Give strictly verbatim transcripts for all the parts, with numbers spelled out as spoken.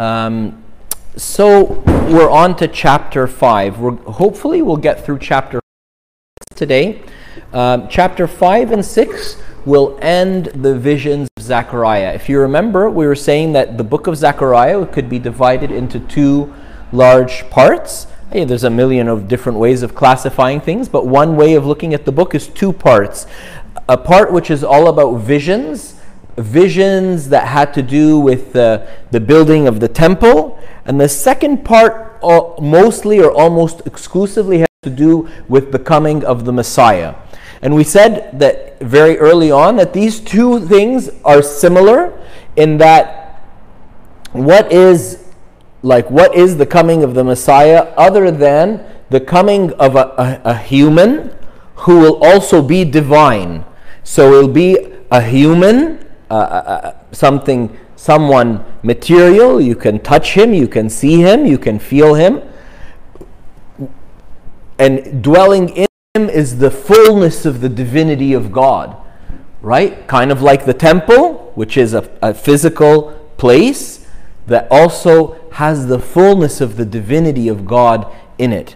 Um, so we're on to chapter five. We're, hopefully we'll get through chapter five today. Um, chapter five and six will end the visions of Zechariah. If you remember, we were saying that the book of Zechariah could be divided into two large parts. Hey, there's a million of different ways of classifying things, but one way of looking at the book is two parts. A part which is all about visions, visions that had to do with uh, the building of the temple, and the second part uh, mostly or almost exclusively has to do with the coming of the Messiah. And we said that very early on that these two things are similar in that what is like what is the coming of the Messiah other than the coming of a, a, a human who will also be divine. So it'll be a human, uh, uh, something, someone material. You can touch him, you can see him, you can feel him. And dwelling in him is the fullness of the divinity of God, right? Kind of like the temple, which is a, a physical place that also has the fullness of the divinity of God in it,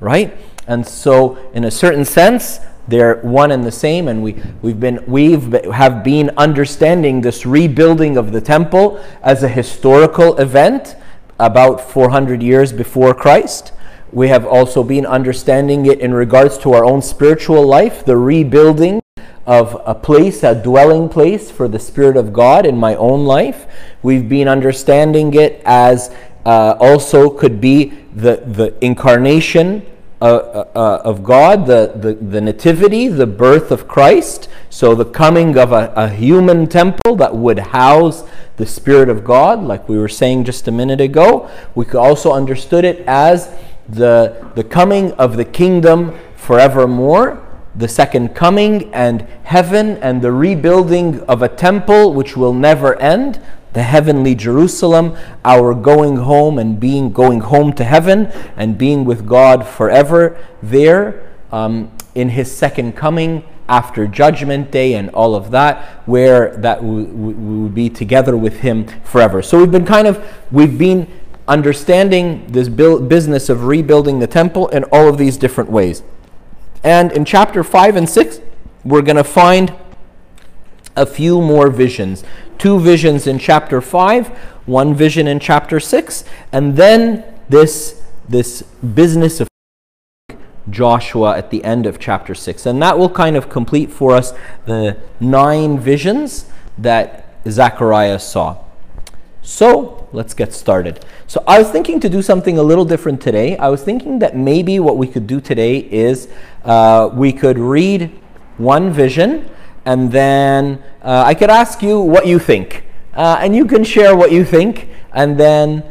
right? And so, in a certain sense, they're one and the same, and we, we've been, we've have been understanding this rebuilding of the temple as a historical event about four hundred years before Christ. We have also been understanding it in regards to our own spiritual life, the rebuilding of a place, a dwelling place for the Spirit of God in my own life. We've been understanding it as uh, also could be the, the incarnation Uh, uh, of God, the, the, the nativity, the birth of Christ. So the coming of a, a human temple that would house the Spirit of God, like we were saying just a minute ago. We could also understood it as the, the coming of the kingdom forevermore, the second coming and heaven and the rebuilding of a temple which will never end, the heavenly Jerusalem, our going home and being going home to heaven and being with God forever there um, in his second coming after judgment day and all of that, where that we will be together with him forever. So we've been kind of, we've been understanding this business of rebuilding the temple in all of these different ways. And in chapter five and six, we're going to find a few more visions. Two visions in chapter five, one vision in chapter six, and then this, this business of Joshua at the end of chapter six. And that will kind of complete for us the nine visions that Zechariah saw. So let's get started. So I was thinking to do something a little different today. I was thinking that maybe what we could do today is uh, we could read one vision, and then uh, I could ask you what you think. Uh, and you can share what you think, and then uh,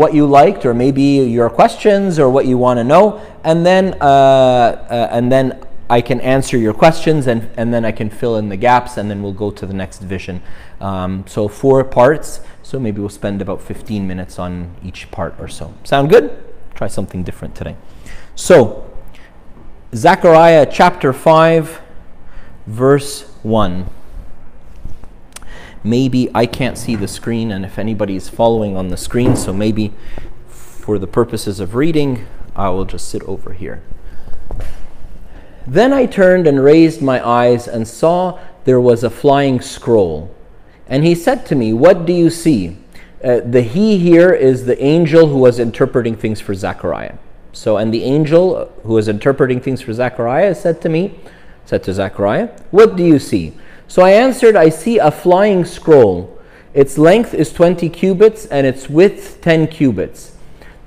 what you liked, or maybe your questions, or what you want to know. And then, uh, uh, and then I can answer your questions, and, and then I can fill in the gaps, and then we'll go to the next vision. Um, so four parts, so maybe we'll spend about fifteen minutes on each part or so. Sound good? Try something different today. So, Zechariah chapter five, verse one. Maybe I can't see the screen, and if anybody is following on the screen, so maybe for the purposes of reading, I will just sit over here. Then I turned and raised my eyes and saw there was a flying scroll. And he said to me, "What do you see?" Uh, the he here is the angel who was interpreting things for Zechariah. So, and the angel who was interpreting things for Zechariah said to me, said to Zechariah, "What do you see?" So I answered, "I see a flying scroll. Its length is twenty cubits and its width ten cubits."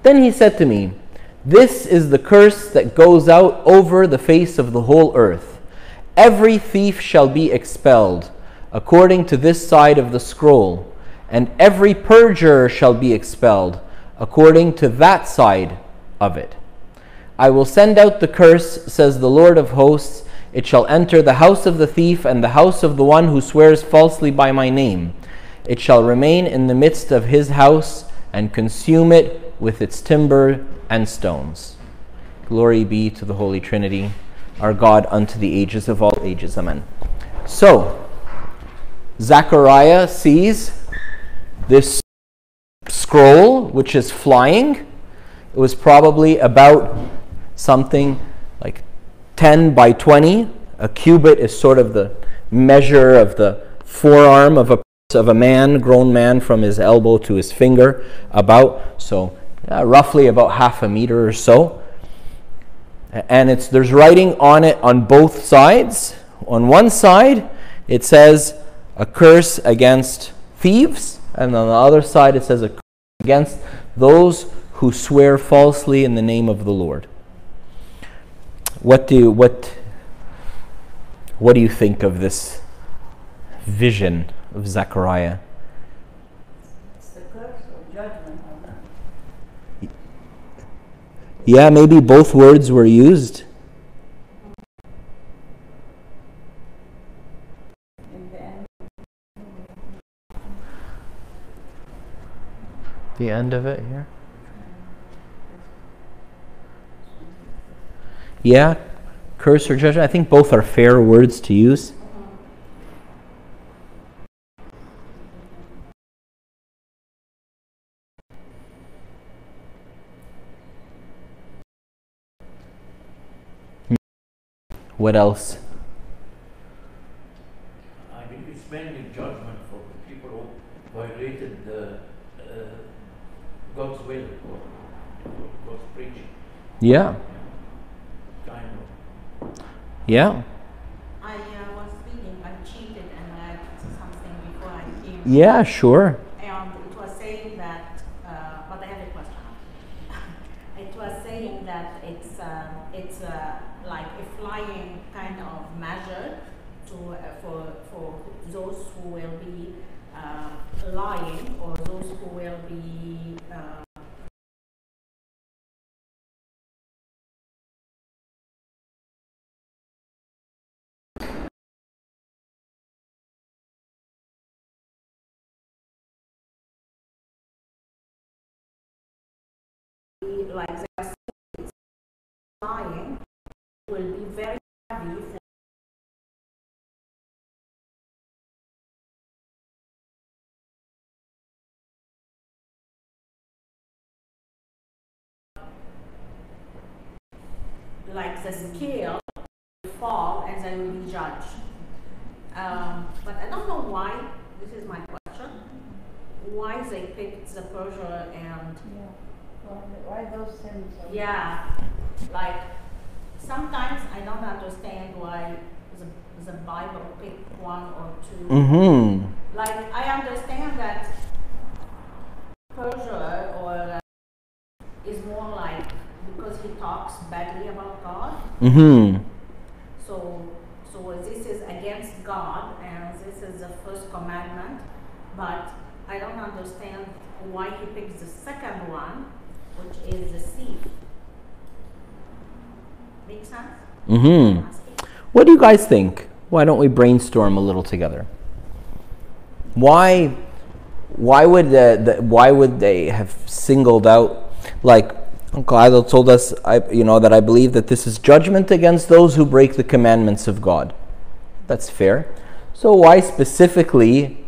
Then he said to me, "This is the curse that goes out over the face of the whole earth. Every thief shall be expelled according to this side of the scroll, and every perjurer shall be expelled according to that side of it. I will send out the curse, says the Lord of hosts. It shall enter the house of the thief and the house of the one who swears falsely by my name. It shall remain in the midst of his house and consume it with its timber and stones." Glory be to the Holy Trinity, our God, unto the ages of all ages. Amen. So, Zechariah sees this scroll, which is flying. It was probably about something like ten by twenty. A cubit is sort of the measure of the forearm of a of a man, grown man, from his elbow to his finger, about so uh, roughly about half a meter or so. And it's there's writing on it on both sides. On one side, it says a curse against thieves, and on the other side, it says a curse against those who swear falsely in the name of the Lord. What do you, what what do you think of this vision of Zechariah? It's the curse of judgment on them. Yeah, maybe both words were used. The end of it here. Yeah, curse or judgment. I think both are fair words to use. What else? I mean, it's mainly judgment for people who violated the, uh, God's will or God's preaching. Yeah. Kind of. Yeah. I uh, was reading, I cheated and I did something before I came. Yeah, sure. And it was saying that, uh, but I have a question. It was saying that it's uh, it's uh, like a flying kind of measure to uh, for for those who will be uh, lying or those who will be uh, like they're lying will be very heavy. Like the scale will fall and they will be judged. Um, but I don't know why, this is my question, why they picked the perjurer and yeah. Why those sins? Yeah, like sometimes I don't understand why the, the Bible picked one or two. Mm-hmm. Like I understand that perjurer or uh, is more like because he talks badly about God. Mm-hmm. So, so this is against God, and this is the first commandment. But I don't understand why he picked the second one, which is the sea. Make sense? Mm-hmm. What do you guys think? Why don't we brainstorm a little together? Why, why would uh, the, why would they have singled out, like Uncle Adel told us, I, you know, that I believe that this is judgment against those who break the commandments of God. That's fair. So why specifically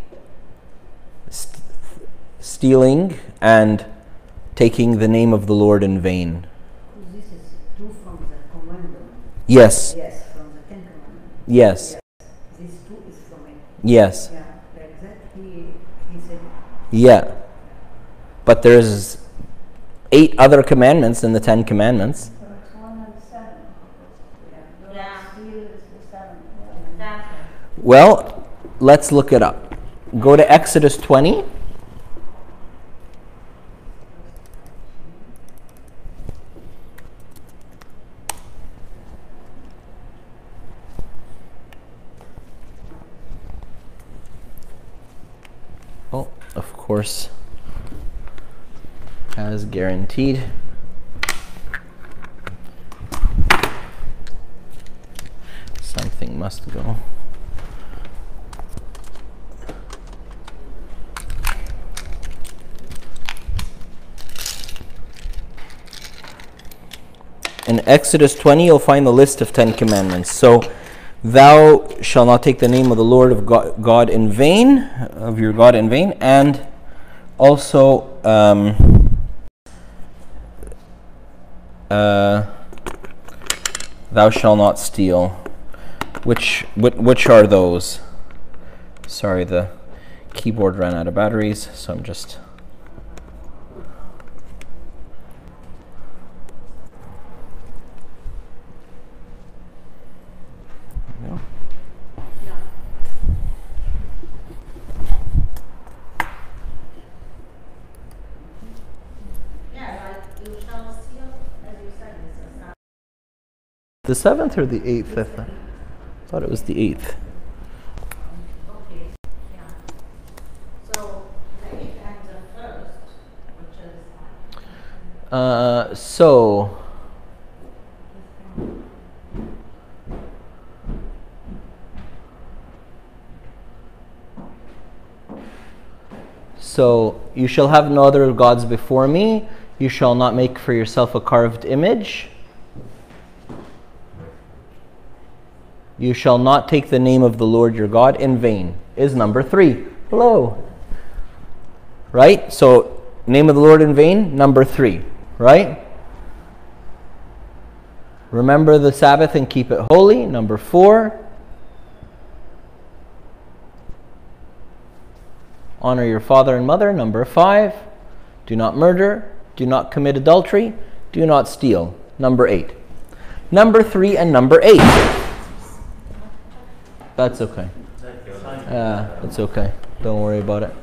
st- stealing and taking the name of the Lord in vain? This is two from the commandment. Yes. Yes, from the Ten Commandments. Yes. Yes. This two is from it. Yes. Yeah, like that he, he said. Yeah. But there's eight other commandments in the Ten Commandments. So it's one and seven. Yeah. Yeah. Steal is the seven. Yeah. Well, let's look it up. Go to Exodus twenty. Of course, as guaranteed. Something must go. In Exodus twenty, you'll find the list of Ten Commandments. So, thou shalt not take the name of the Lord of God, God in vain, of your God in vain, and also um, uh, thou shalt not steal, which which, which are those? Sorry, the keyboard ran out of batteries, so I'm just... No. No. Yeah, like you shall steal, as you said, this is not the seventh or the eighth? I thought, I thought it was the eighth. Uh, so, so you shall have no other gods before me. You shall not make for yourself a carved image. You shall not take the name of the Lord your God in vain, is number three. Hello. Right? So, name of the Lord in vain, number three. Right? Remember the Sabbath and keep it holy, number four. Honor your father and mother, number five. Do not murder, do not commit adultery, do not steal, number eight. Number three and number eight. That's okay. Uh, it's okay. Don't worry about it.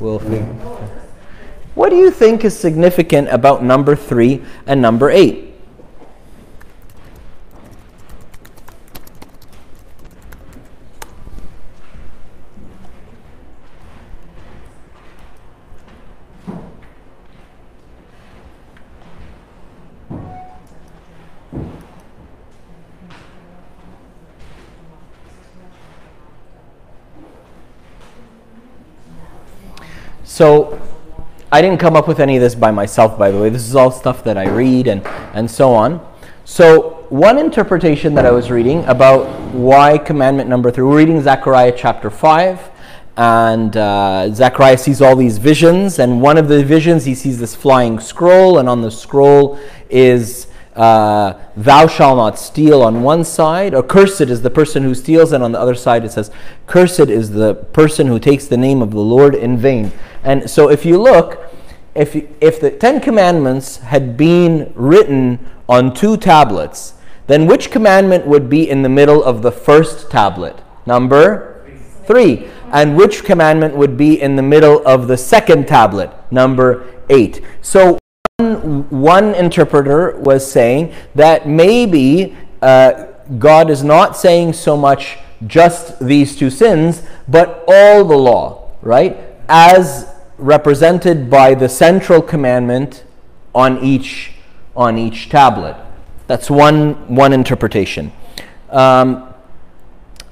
We'll figure it out. What do you think is significant about number three and number eight? So, I didn't come up with any of this by myself, by the way. This is all stuff that I read and, and so on. So one interpretation that I was reading about why commandment number three, we're reading Zechariah chapter five, and uh, Zechariah sees all these visions, and one of the visions he sees this flying scroll, and on the scroll is uh, thou shalt not steal on one side, or cursed is the person who steals, and on the other side it says cursed is the person who takes the name of the Lord in vain. And so if you look, if, you, if the Ten Commandments had been written on two tablets, then which commandment would be in the middle of the first tablet? Number three. And which commandment would be in the middle of the second tablet? Number eight. So one, one interpreter was saying that maybe uh, God is not saying so much just these two sins, but all the law, right? As represented by the central commandment on each on each tablet. That's one one interpretation. Um,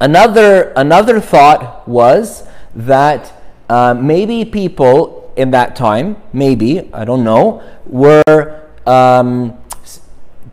another another thought was that uh, maybe people in that time, maybe I don't know, were um,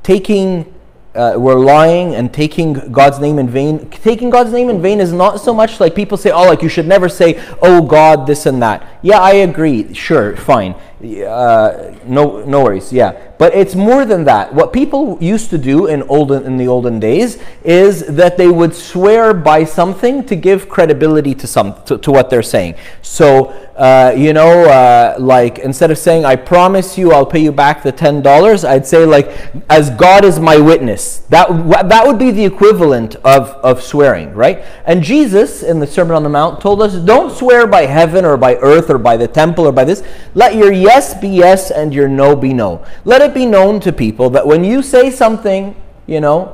taking. Uh, we're lying and taking God's name in vain. Taking God's name in vain is not so much like people say, oh, like you should never say, oh God, this and that. Yeah, I agree. Sure, fine. Uh, no, no worries. Yeah. But it's more than that. What people used to do in olden, in the olden days is that they would swear by something to give credibility to some to, to what they're saying. So, uh, you know, uh, like instead of saying, I promise you I'll pay you back the ten dollars, I'd say like, as God is my witness. That, that would be the equivalent of, of swearing, right? And Jesus in the Sermon on the Mount told us, don't swear by heaven or by earth or by the temple or by this. Let your yes be yes and your no be no. Let it be known to people that when you say something, you know,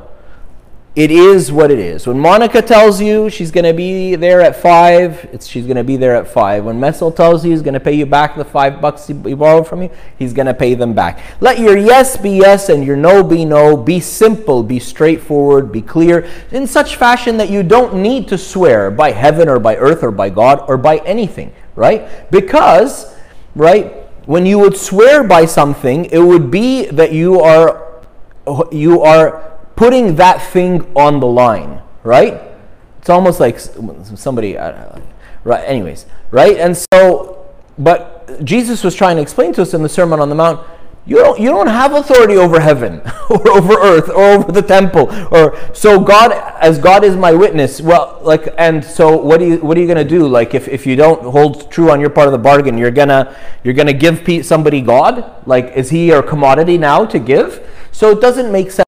it is what it is. When Monica tells you she's going to be there at five, it's, she's going to be there at five. When Messel tells you he's going to pay you back the five bucks he borrowed from you, he's going to pay them back. Let your yes be yes and your no be no. Be simple, be straightforward, be clear, in such fashion that you don't need to swear by heaven or by earth or by God or by anything, right? Because, right, when you would swear by something, it would be that you are you are putting that thing on the line, right? It's almost like somebody, I don't know, right? Anyways, right? And so, but Jesus was trying to explain to us in the Sermon on the Mount, you don't, you don't have authority over heaven or over earth or over the temple. Or so God, as God is my witness, well, like, and so what do you, what are you going to do? Like, if, if you don't hold true on your part of the bargain, you're gonna, you're gonna give somebody God? Like, is he your commodity now to give? So it doesn't make sense.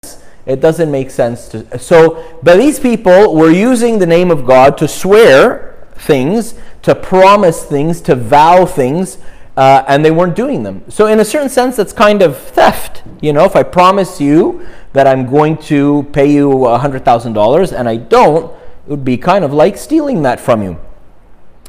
It doesn't make sense to, so, but these people were using the name of God to swear things, to promise things, to vow things, uh, and they weren't doing them. So in a certain sense, that's kind of theft. You know, if I promise you that I'm going to pay you one hundred thousand dollars and I don't, it would be kind of like stealing that from you.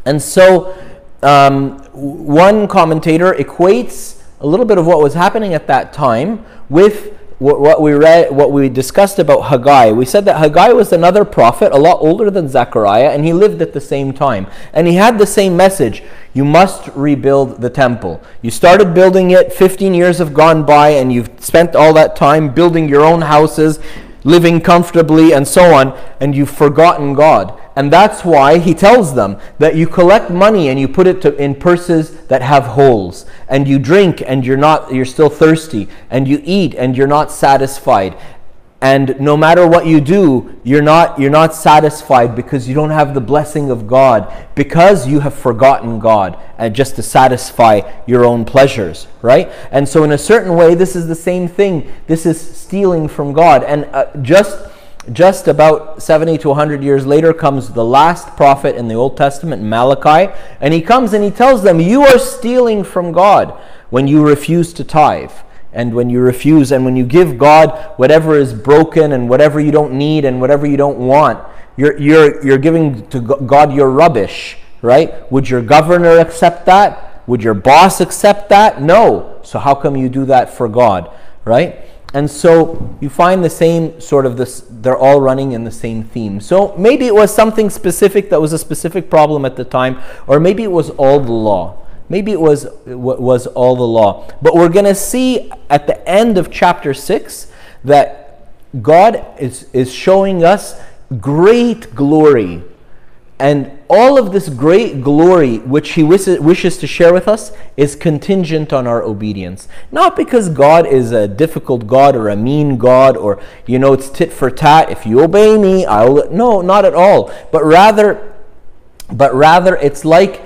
And so um, one commentator equates a little bit of what was happening at that time with what we read, what we discussed about Haggai. We said that Haggai was another prophet, a lot older than Zechariah, and he lived at the same time. And he had the same message. You must rebuild the temple. You started building it, fifteen years have gone by, and you've spent all that time building your own houses, living comfortably, and so on, and you've forgotten God. And that's why he tells them that you collect money and you put it to, in purses that have holes, and you drink and you're not, you're still thirsty, and you eat and you're not satisfied, and no matter what you do, you're not you're not satisfied because you don't have the blessing of God, because you have forgotten God and just to satisfy your own pleasures, right? And so in a certain way, this is the same thing. This is stealing from God. And uh, just. Just about seventy to one hundred years later comes the last prophet in the Old Testament, Malachi, and he comes and he tells them, you are stealing from God when you refuse to tithe, and when you refuse, and when you give God whatever is broken and whatever you don't need and whatever you don't want. You're, you're, you're giving to God your rubbish, right? Would your governor accept that? Would your boss accept that? No. So how come you do that for God, right? And so you find the same sort of this, they're all running in the same theme. So maybe it was something specific that was a specific problem at the time, or maybe it was all the law. Maybe it was, it was all the law. But we're going to see at the end of chapter six that God is, is showing us great glory. And all of this great glory, which he wishes to share with us, is contingent on our obedience. Not because God is a difficult God or a mean God, or, you know, it's tit for tat. If you obey me, I'll... No, not at all. But rather, but rather it's like...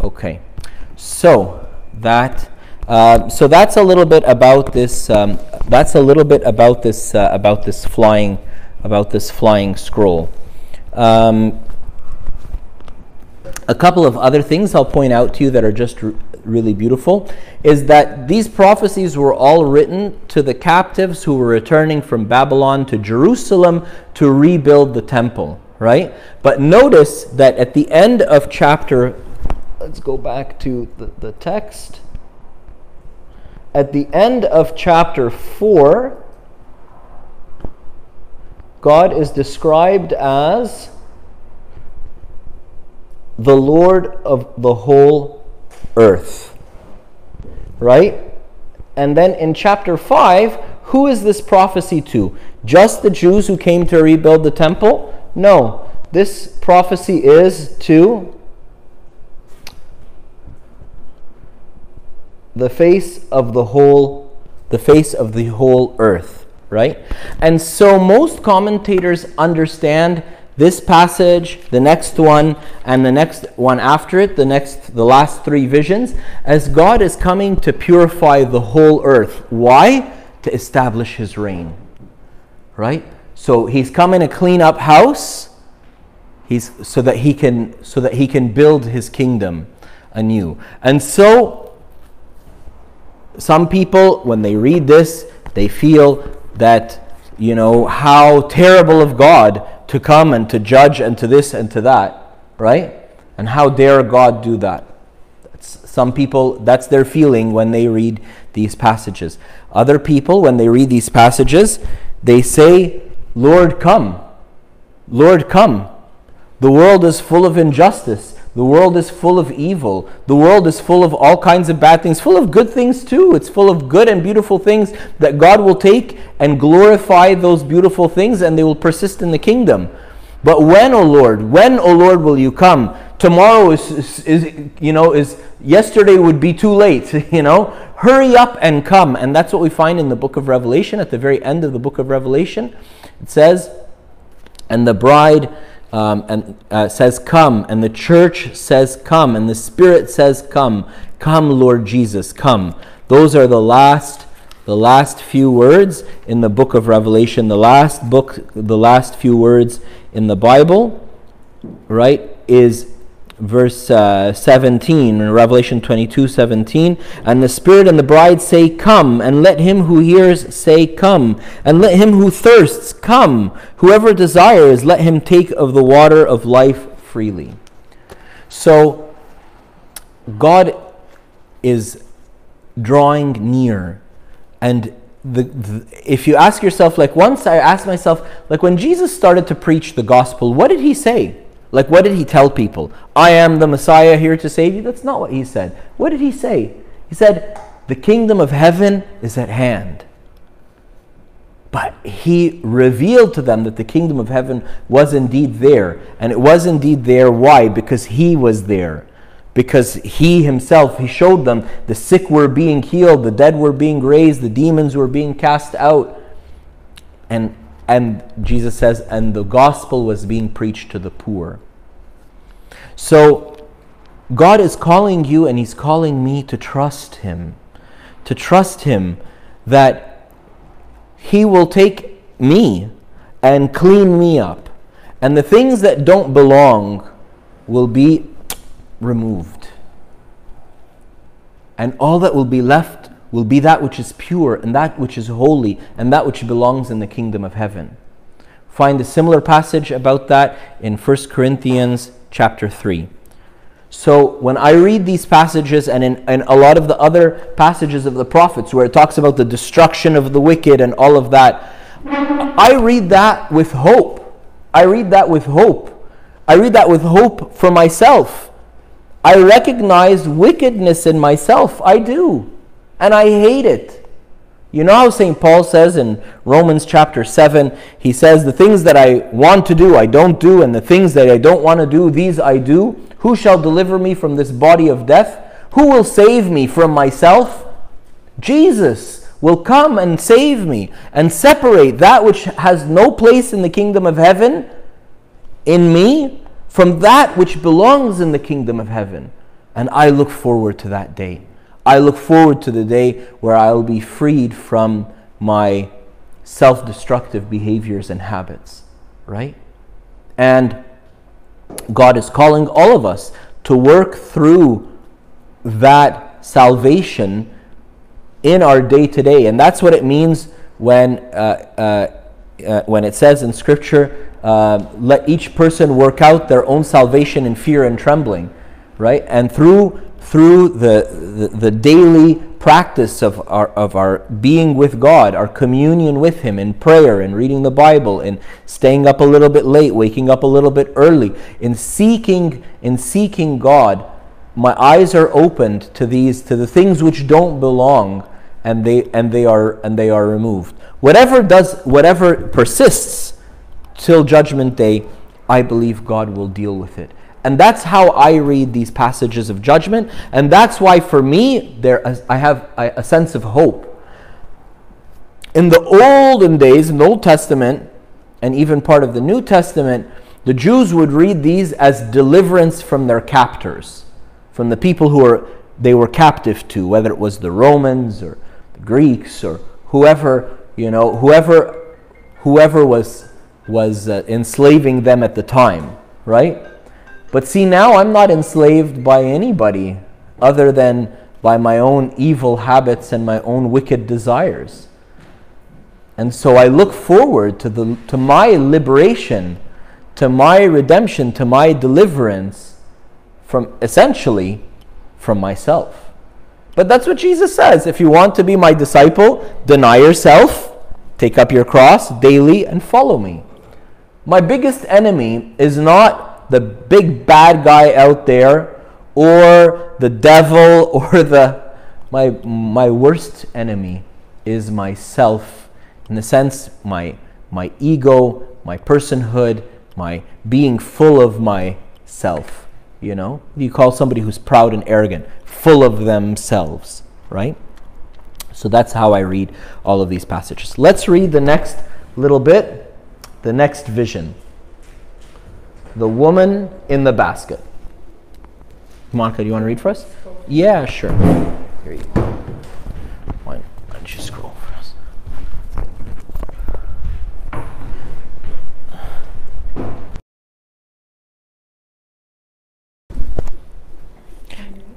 Okay, so that uh, so that's a little bit about this. Um, that's a little bit about this uh, about this flying about this flying scroll. Um, a couple of other things I'll point out to you that are just r really beautiful is that these prophecies were all written to the captives who were returning from Babylon to Jerusalem to rebuild the temple, right? But notice that at the end of chapter. Let's go back to the, the text. At the end of chapter four, God is described as the Lord of the whole earth, right? And then in chapter five, who is this prophecy to? Just the Jews who came to rebuild the temple? No, this prophecy is to... the face of the whole, the face of the whole earth, right? And so most commentators understand this passage, the next one, and the next one after it, the next, the last three visions, as God is coming to purify the whole earth. Why? To establish his reign, right? So he's coming to clean up house, he's so that he can so that he can build his kingdom anew. And so some people, when they read this, they feel that, you know, how terrible of God to come and to judge and to this and to that, right? And how dare God do that? Some people, that's their feeling when they read these passages. Other people, when they read these passages, they say, Lord, come. Lord, come. The world is full of injustice. The world is full of evil. The world is full of all kinds of bad things, full of good things too. It's full of good and beautiful things that God will take and glorify those beautiful things, and they will persist in the kingdom. But when, O Lord, when, O Lord, will you come? Tomorrow is, is, is you know, is yesterday would be too late, you know. Hurry up and come. And that's what we find in the book of Revelation. At the very end of the book of Revelation, it says, and the bride um, and uh, says, come, and the church says, come, and the Spirit says, come, come, Lord Jesus, come. Those are the last The last few words in the book of Revelation, the last book, the last few words in the Bible, right, is verse uh, seventeen, in Revelation twenty-two, seventeen. And the Spirit and the bride say, come, and let him who hears say, come, and let him who thirsts come. Whoever desires, let him take of the water of life freely. So God is drawing near. And the, the, if you ask yourself, like once I asked myself, like when Jesus started to preach the gospel, what did he say? Like what did he tell people? I am the Messiah here to save you. That's not what he said. What did he say? He said, the kingdom of heaven is at hand. But he revealed to them that the kingdom of heaven was indeed there. And it was indeed there. Why? Because he was there. Because he himself, he showed them the sick were being healed, the dead were being raised, the demons were being cast out. And, and Jesus says, and the gospel was being preached to the poor. So God is calling you and he's calling me to trust him. To trust him that he will take me and clean me up. And the things that don't belong will be removed, and all that will be left will be that which is pure and that which is holy and that which belongs in the kingdom of heaven. Find a similar passage about that in First Corinthians chapter three. So when I read these passages, and in and a lot of the other passages of the prophets where it talks about the destruction of the wicked and all of that, I read that with hope. I read that with hope. I read that with hope for myself. I recognize wickedness in myself. I do. And I hate it. You know how Saint Paul says in Romans chapter seven, he says, the things that I want to do, I don't do, and the things that I don't want to do, these I do. Who shall deliver me from this body of death? Who will save me from myself? Jesus will come and save me and separate that which has no place in the kingdom of heaven in me from that which belongs in the kingdom of heaven. And I look forward to that day. I look forward to the day where I will be freed from my self-destructive behaviors and habits, right? And God is calling all of us to work through that salvation in our day-to-day. And that's what it means when, uh, uh, uh, when it says in Scripture, Uh, let each person work out their own salvation in fear and trembling, right? And through through the the, the daily practice of our of our being with God, our communion with him in prayer, in reading the Bible, in staying up a little bit late, waking up a little bit early, in seeking in seeking God, my eyes are opened to these to the things which don't belong, and they and they are and they are removed. Whatever does whatever persists till judgment day, I believe God will deal with it. And that's how I read these passages of judgment. And that's why for me, there I have a sense of hope. In the olden days, in the Old Testament, and even part of the New Testament, the Jews would read these as deliverance from their captors, from the people who were, they were captive to, whether it was the Romans or the Greeks or whoever, you know, whoever, whoever was... was uh, enslaving them at the time, right? But see, now I'm not enslaved by anybody other than by my own evil habits and my own wicked desires. And so I look forward to the to my liberation, to my redemption, to my deliverance from essentially from myself. But that's what Jesus says. If you want to be my disciple, deny yourself, take up your cross daily, and follow me. My biggest enemy is not the big bad guy out there, or the devil, or the... My, my worst enemy is myself. In the sense, my, my ego, my personhood, my being full of myself. You know, you call somebody who's proud and arrogant, full of themselves, right? So that's how I read all of these passages. Let's read the next little bit, the next vision. The woman in the basket. Monica, do you want to read for us? Yeah, sure. Here you go. Why don't you scroll for us?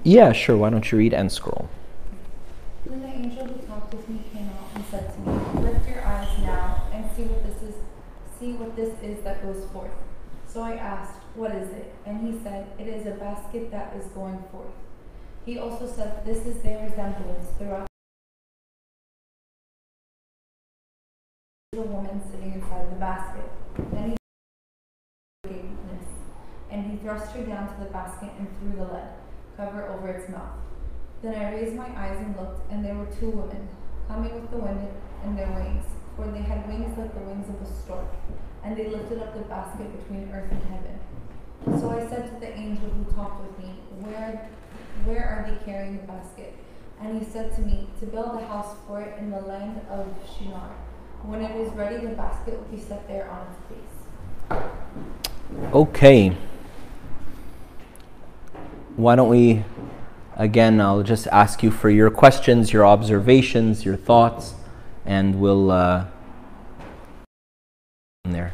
Yeah, sure. Why don't you read and scroll? When the angel who talked with me came out and said to me, "Lift your eyes now and see what this is. See what this is that goes forth." So I asked, "What is it?" And he said, "It is a basket that is going forth." He also said, "This is their resemblance throughout the woman sitting inside the basket." Then he gave witness, and he thrust her down to the basket and threw the lead cover over its mouth. Then I raised my eyes and looked, and there were two women, coming with the wind in their wings, for they had wings like the wings of a stork, and they lifted up the basket between earth and heaven. So I said to the angel who talked with me, Where, where are they carrying the basket? And he said to me, To build a house for it in the land of Shinar. When it is ready, the basket will be set there on its place. Okay. Why don't we, again, I'll just ask you for your questions, your observations, your thoughts, and we'll... Uh, there.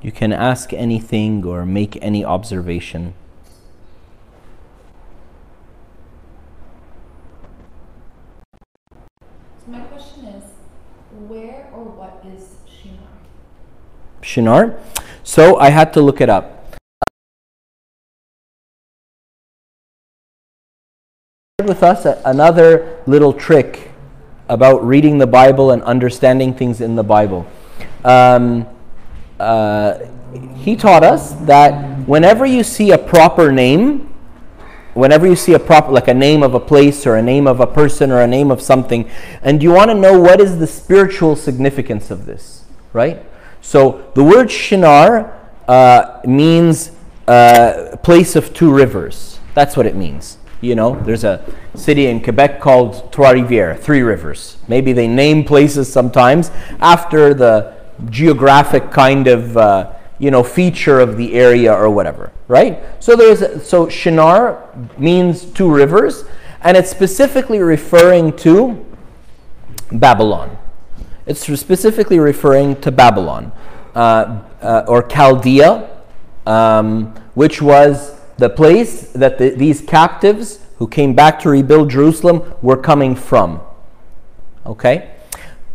You can ask anything or make any observation. So my question is, where or what is Shinar? Shinar? So I had to look it up. With us another little trick about reading the Bible and understanding things in the Bible. Um, Uh, he taught us that whenever you see a proper name, whenever you see a proper, like a name of a place or a name of a person or a name of something, and you want to know what is the spiritual significance of this, right? So the word Shinar uh, means uh, place of two rivers. That's what it means. You know, there's a city in Quebec called Trois-Rivières, Three Rivers. Maybe they name places sometimes after the geographic kind of uh, you know feature of the area or whatever, right? So there's a, so Shinar means two rivers, and it's specifically referring to Babylon. It's specifically referring to Babylon uh, uh, or Chaldea, um, which was the place that the, these captives who came back to rebuild Jerusalem were coming from. Okay,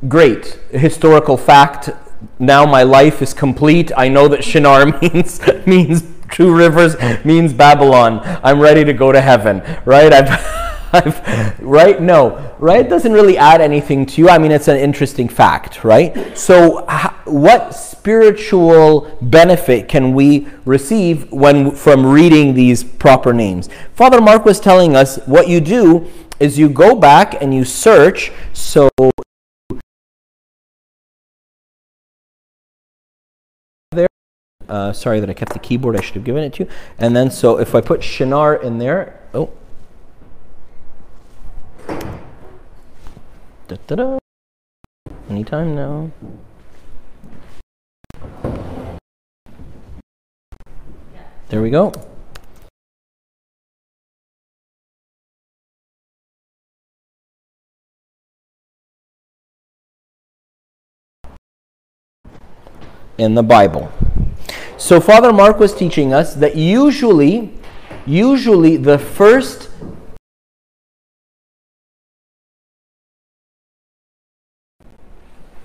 great historical fact. Now my life is complete. I know that Shinar means means two rivers, means Babylon. I'm ready to go to heaven, right? I've, I've, right? No, right? Doesn't really add anything to you. I mean, it's an interesting fact, right? So what spiritual benefit can we receive when from reading these proper names? Father Mark was telling us what you do is you go back and you search. So Uh, sorry that I kept the keyboard. I should have given it to you. And then, so if I put Shinar in there, oh, da, da, da. Anytime now. There we go. in the Bible. So Father Mark was teaching us that usually, usually the first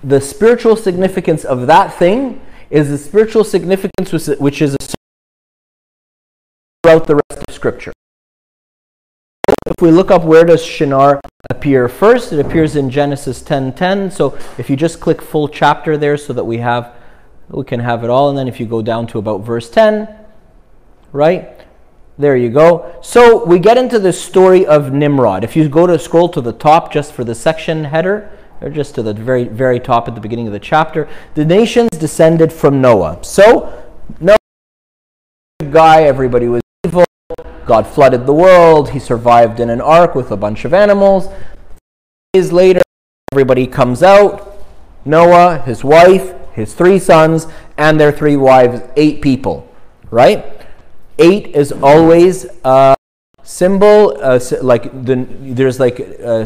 the spiritual significance of that thing is the spiritual significance which is throughout the rest of Scripture. If we look up where does Shinar appear first, it appears in Genesis ten ten. So if you just click full chapter there so that we have we can have it all, and then if you go down to about verse ten, right? There you go. So we get into the story of Nimrod. If you go to scroll to the top just for the section header, or just to the very, very top at the beginning of the chapter, the nations descended from Noah. So, Noah was a good guy, everybody was evil, God flooded the world, he survived in an ark with a bunch of animals. Days later, everybody comes out, Noah, his wife, his three sons, and their three wives, eight people, right? Eight is always a symbol, uh, like the, there's like... Uh,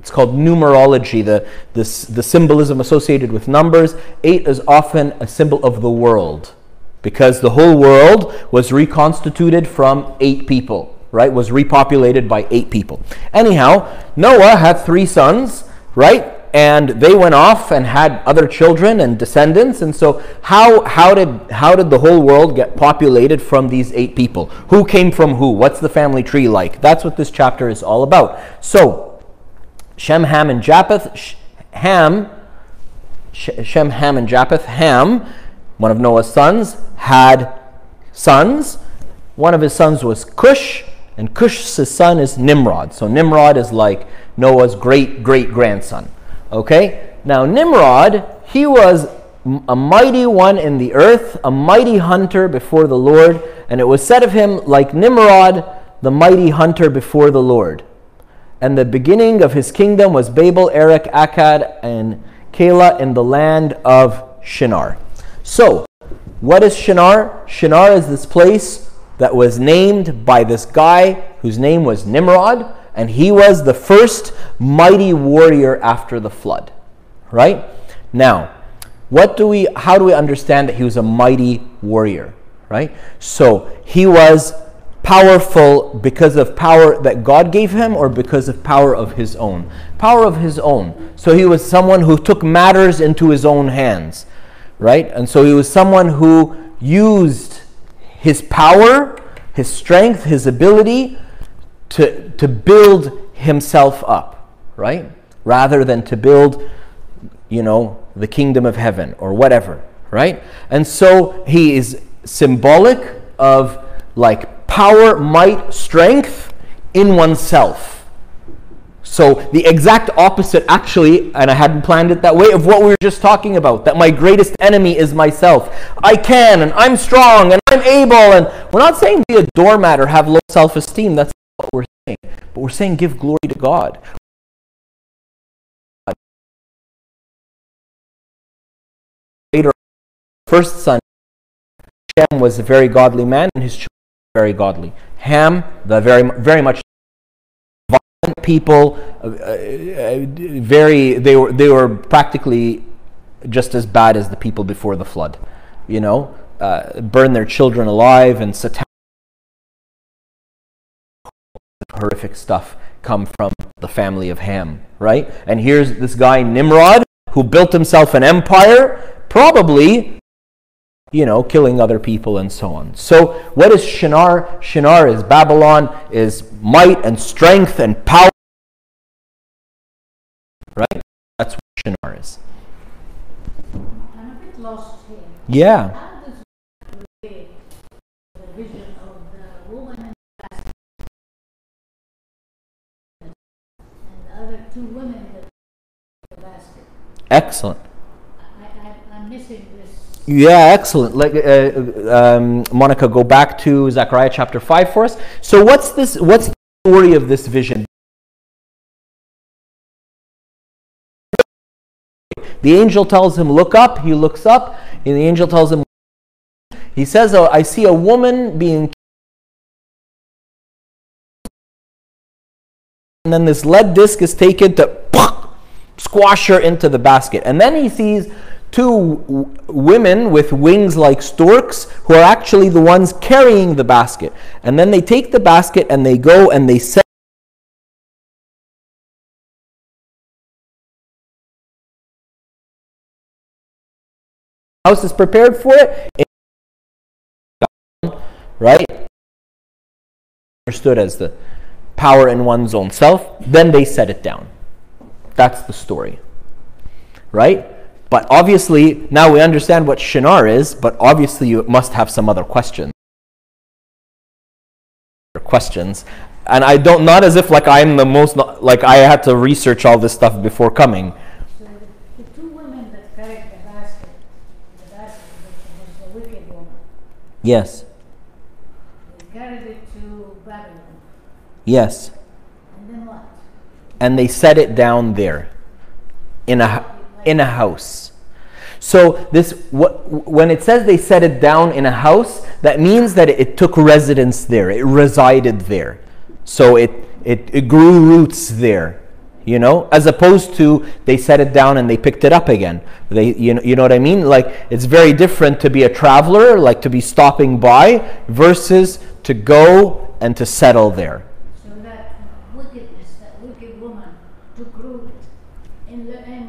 It's called numerology, the, the, the symbolism associated with numbers. Eight is often a symbol of the world, because the whole world was reconstituted from eight people, right? Was repopulated by eight people. Anyhow, Noah had three sons, right? And they went off and had other children and descendants. And so how, how, did, how did the whole world get populated from these eight people? Who came from who? What's the family tree like? That's what this chapter is all about. So, Shem, Ham, and Japheth, Ham, Shem, Ham, and Japheth, Ham, one of Noah's sons, had sons. One of his sons was Cush, and Cush's son is Nimrod. So Nimrod is like Noah's great-great-grandson. Okay? Now Nimrod, he was a mighty one in the earth, a mighty hunter before the Lord, and it was said of him, like Nimrod, the mighty hunter before the Lord. And the beginning of his kingdom was Babel, Erech, Akkad, and Calah in the land of Shinar. So, what is Shinar? Shinar is this place that was named by this guy whose name was Nimrod, and he was the first mighty warrior after the flood. Right? Now, what do we? How do we understand that he was a mighty warrior? Right? So, he was powerful because of power that God gave him, or because of power of his own? Power of his own. So he was someone who took matters into his own hands, right? And so he was someone who used his power, his strength, his ability to, to build himself up, right? Rather than to build, you know, the kingdom of heaven or whatever, right? And so he is symbolic of like power, might, strength in oneself. So the exact opposite, actually, and I hadn't planned it that way, of what we were just talking about, that my greatest enemy is myself. I can, and I'm strong, and I'm able, and we're not saying be a doormat or have low self-esteem. That's not what we're saying. But we're saying give glory to God. Later, first son, Shem was a very godly man, and his children very godly. Ham, the very, very much violent people, uh, uh, very they were they were practically just as bad as the people before the flood. You know, uh, burn their children alive and satanic horrific stuff come from the family of Ham, right? And here's this guy Nimrod who built himself an empire, probably, you know, killing other people and so on. So what is Shinar? Shinar is Babylon, is might and strength and power. Right? That's what Shinar is. I'm a bit lost here. Yeah. How does it relate to the vision of the woman and the other two women in the basket? Excellent. I, I, I'm missing this. Yeah, excellent. Like, uh, um, Monica, go back to Zechariah chapter five for us. So what's this? What's the story of this vision? The angel tells him, look up. He looks up, and the angel tells him, he says, oh, I see a woman being, and then this lead disc is taken to squash her into the basket. And then he sees two w women with wings like storks who are actually the ones carrying the basket. And then they take the basket and they go and they set the house is prepared for it. It's right? Understood as the power in one's own self. Then they set it down. That's the story. Right? But obviously, now we understand what Shinar is, but obviously you must have some other questions. Questions. And I don't, not as if like I'm the most, like I had to research all this stuff before coming. So the two women that carried the basket, the basket was a wicked woman. Yes. They carried it to Babylon. Yes. And then what? And they set it down there. In a... in a house. So this, what, when it says they set it down in a house, that means that it, it took residence there. It resided there. So it, it, it grew roots there, you know, as opposed to they set it down and they picked it up again. They, you know, you know what I mean? Like, it's very different to be a traveler, like to be stopping by, versus to go and to settle there. So that wickedness, that wicked woman took root in the end.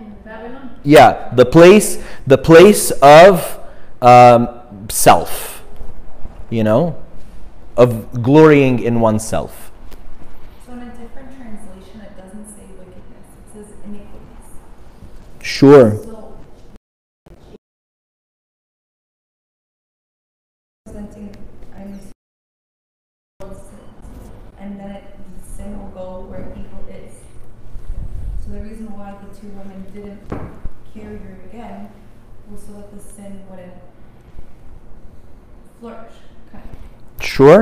Yeah, the place, the place of um, self, you know, of glorying in oneself. So in a different translation, it doesn't say wickedness, it says iniquities. Sure. So, and then it, sin will go where evil is. So the reason why the two women didn't carrier again was so that the sin wouldn't flourish, kind of. Sure.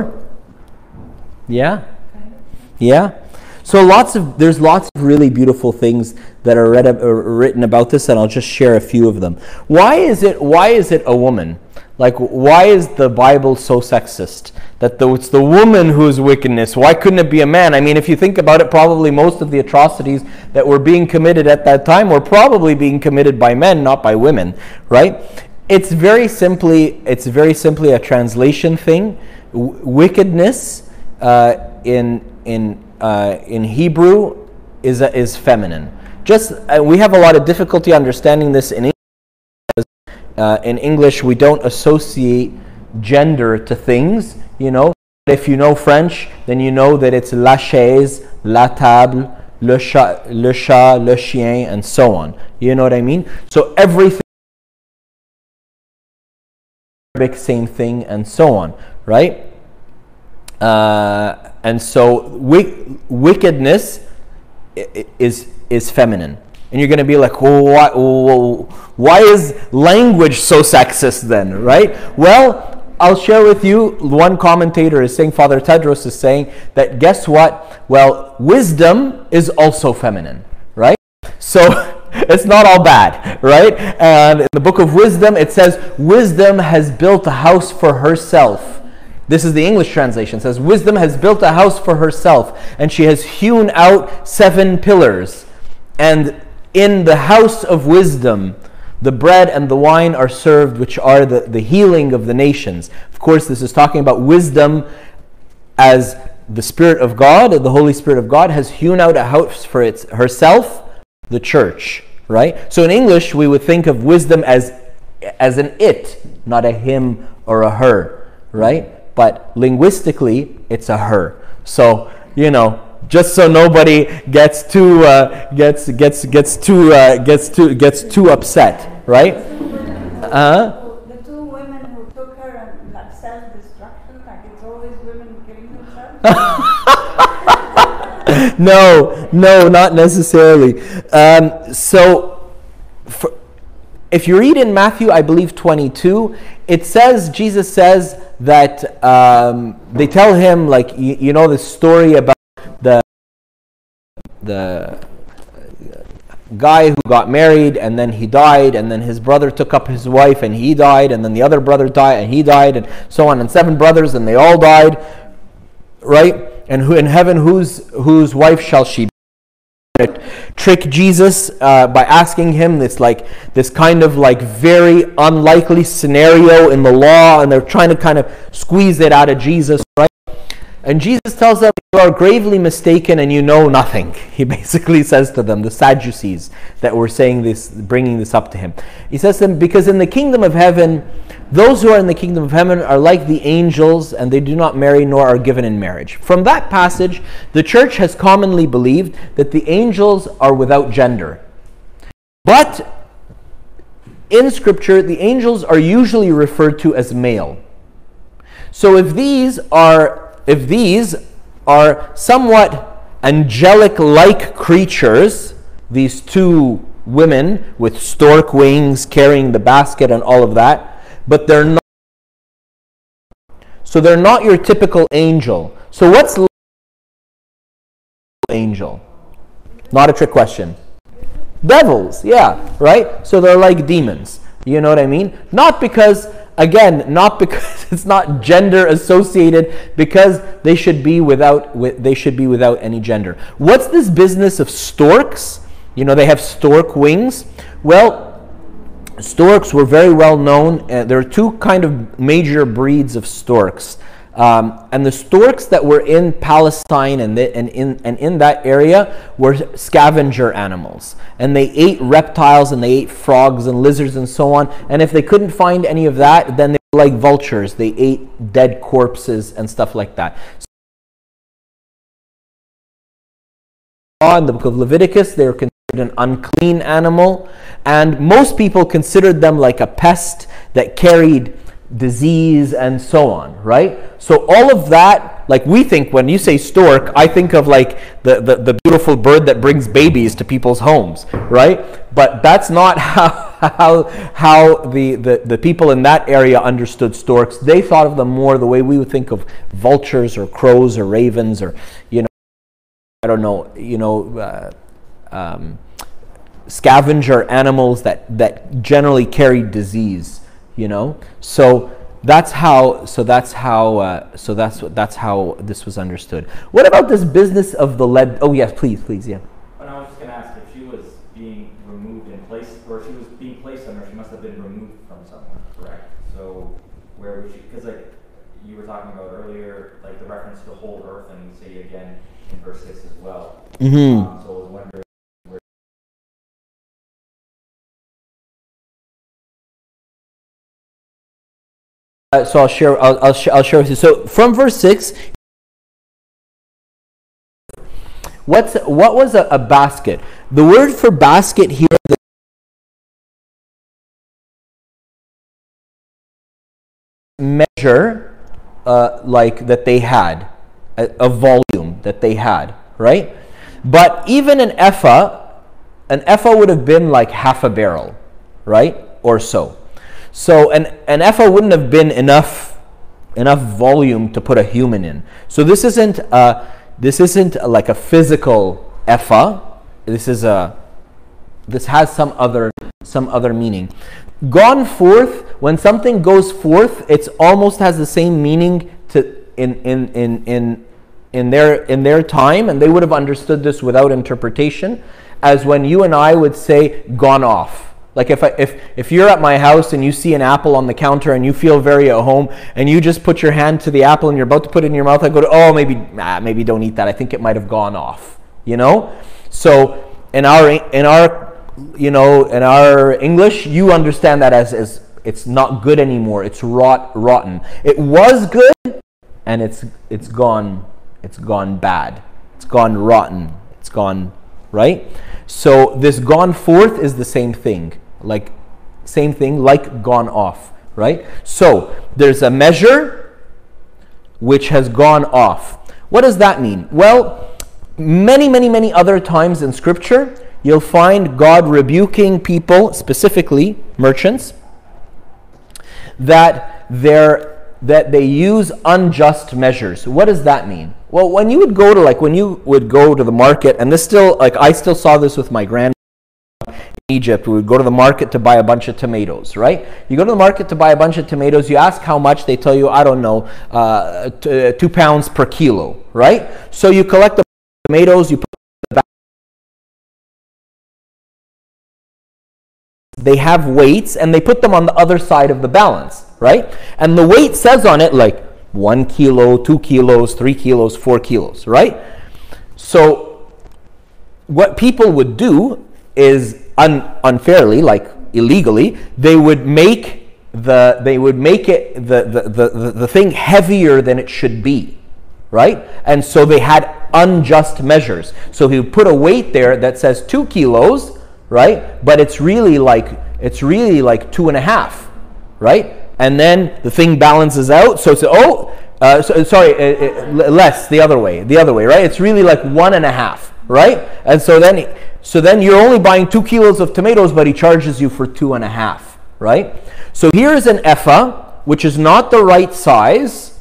Yeah. Kind of. Yeah. So lots of there's lots of really beautiful things that are read or written about this, and I'll just share a few of them. Why is it why is it a woman? Like, why is the Bible so sexist? That the, it's the woman who is wickedness. Why couldn't it be a man? I mean, if you think about it, probably most of the atrocities that were being committed at that time were probably being committed by men, not by women, right? It's very simply, it's very simply a translation thing. W wickedness uh, in in uh, in Hebrew is a, is feminine. Just uh, we have a lot of difficulty understanding this in English. Uh, in English, we don't associate gender to things, you know. If you know French, then you know that it's la chaise, la table, le chat, le chat, le chien, and so on. You know what I mean? So everything, Arabic, same thing, and so on, right? Uh, and so wick wickedness is, is feminine. And you're going to be like, oh, why, oh, why is language so sexist then, right? Well, I'll share with you, one commentator is saying, Father Tedros is saying that, guess what? Well, wisdom is also feminine, right? So it's not all bad, right? And in the book of wisdom, it says, wisdom has built a house for herself. This is the English translation. It says, wisdom has built a house for herself, and she has hewn out seven pillars. And in the house of wisdom, the bread and the wine are served, which are the, the healing of the nations. Of course, this is talking about wisdom as the Spirit of God, the Holy Spirit of God, has hewn out a house for its, herself, the church, right? So in English, we would think of wisdom as, as an it, not a him or a her, right? But linguistically, it's a her. So, you know, just so nobody gets too uh, gets gets gets too uh, gets too gets too upset, right? Uh-huh. The two women who took her and like self-destruction, like it's always women killing themselves. No, no, not necessarily. Um, so, for, if you read in Matthew, I believe twenty-two, it says Jesus says that um, they tell him, like, you, you know, the story about the the guy who got married and then he died, and then his brother took up his wife and he died, and then the other brother died and he died, and so on, and seven brothers and they all died, right? And who in heaven, whose whose wife shall she be? to trick Jesus uh, by asking him this like this kind of like very unlikely scenario in the law, and they're trying to kind of squeeze it out of Jesus, right? And Jesus tells them, you are gravely mistaken and you know nothing. He basically says to them, the Sadducees that were saying this, bringing this up to him. He says to them, because in the kingdom of heaven, those who are in the kingdom of heaven are like the angels, and they do not marry nor are given in marriage. From that passage, the church has commonly believed that the angels are without gender. But in scripture, the angels are usually referred to as male. So if these are... If these are somewhat angelic-like creatures, these two women with stork wings carrying the basket and all of that, but they're not. So they're not your typical angel. So what's like angel? Not a trick question. Devils, yeah, right? So they're like demons. You know what I mean? Not because... Again, not because it's not gender associated, because they should be without they should be without any gender. What's this business of storks? You know, they have stork wings. Well, storks were very well known. Uh, there are two kind of major breeds of storks, um, and the storks that were in Palestine and the, and in and in that area were scavenger animals. And they ate reptiles, and they ate frogs and lizards and so on. And if they couldn't find any of that, then they were like vultures. They ate dead corpses and stuff like that. So in the book of Leviticus, they were considered an unclean animal. And most people considered them like a pest that carried disease and so on, right? So all of that, like we think, when you say stork, I think of like the, the, the beautiful bird that brings babies to people's homes, right? But that's not how how, how the, the, the people in that area understood storks. They thought of them more the way we would think of vultures or crows or ravens or, you know, I don't know, you know, uh, um, scavenger animals that, that generally carry disease, you know? So that's how so that's how uh, so that's what that's how this was understood. What about this business of the lead? Oh yes, please, please, yeah. But I was just going to ask if she was being removed and placed, or if she was being placed somewhere. She must have been removed from somewhere, correct? So where would she? Because like you were talking about earlier, like the reference to the whole earth, and you say again in verse six as well. Mm-hmm. Um, so I was wondering. Uh, so I'll share. I'll I'll, sh I'll share with you. So from verse six, what's what was a, a basket? The word for basket here the measure, uh, like that they had a, a volume that they had, right? But even an ephah, an ephah would have been like half a barrel, right, or so. So an, an ephah wouldn't have been enough enough volume to put a human in. So this isn't uh this isn't like a physical ephah. This is a this has some other some other meaning. Gone forth, when something goes forth, it's almost has the same meaning to in in in in in their in their time, and they would have understood this without interpretation, as when you and I would say gone off. Like if, I, if if you're at my house and you see an apple on the counter and you feel very at home and you just put your hand to the apple and you're about to put it in your mouth, I go to, oh, maybe ah, maybe don't eat that. I think it might have gone off, you know? So in our, in our you know, in our English, you understand that as, as it's not good anymore. It's rot, rotten. It was good and it's, it's gone, it's gone bad. It's gone rotten. It's gone, right? So this gone forth is the same thing. Like same thing like gone off, right? So there's a measure which has gone off. What does that mean? Well, many many many other times in scripture you'll find God rebuking people, specifically merchants, that they're that they use unjust measures. What does that mean? Well, when you would go to like when you would go to the market, and this still like I still saw this with my grandma Egypt. We would go to the market to buy a bunch of tomatoes, right? You go to the market to buy a bunch of tomatoes, you ask how much, they tell you, I don't know, uh, t uh, two pounds per kilo, right? So you collect the tomatoes, you put them in the basket, they have weights and they put them on the other side of the balance, right? And the weight says on it like one kilo, two kilos, three kilos, four kilos, right? So what people would do is un unfairly, like illegally, they would make the they would make it the the, the the the thing heavier than it should be, right? And so they had unjust measures. So he would put a weight there that says two kilos, right? But it's really like it's really like two and a half, right? And then the thing balances out. So it's, oh, uh, so, sorry, uh, uh, less the other way, the other way, right? It's really like one and a half, right? And so then, so then you're only buying two kilos of tomatoes, but he charges you for two and a half, right? So here's an ephah, which is not the right size,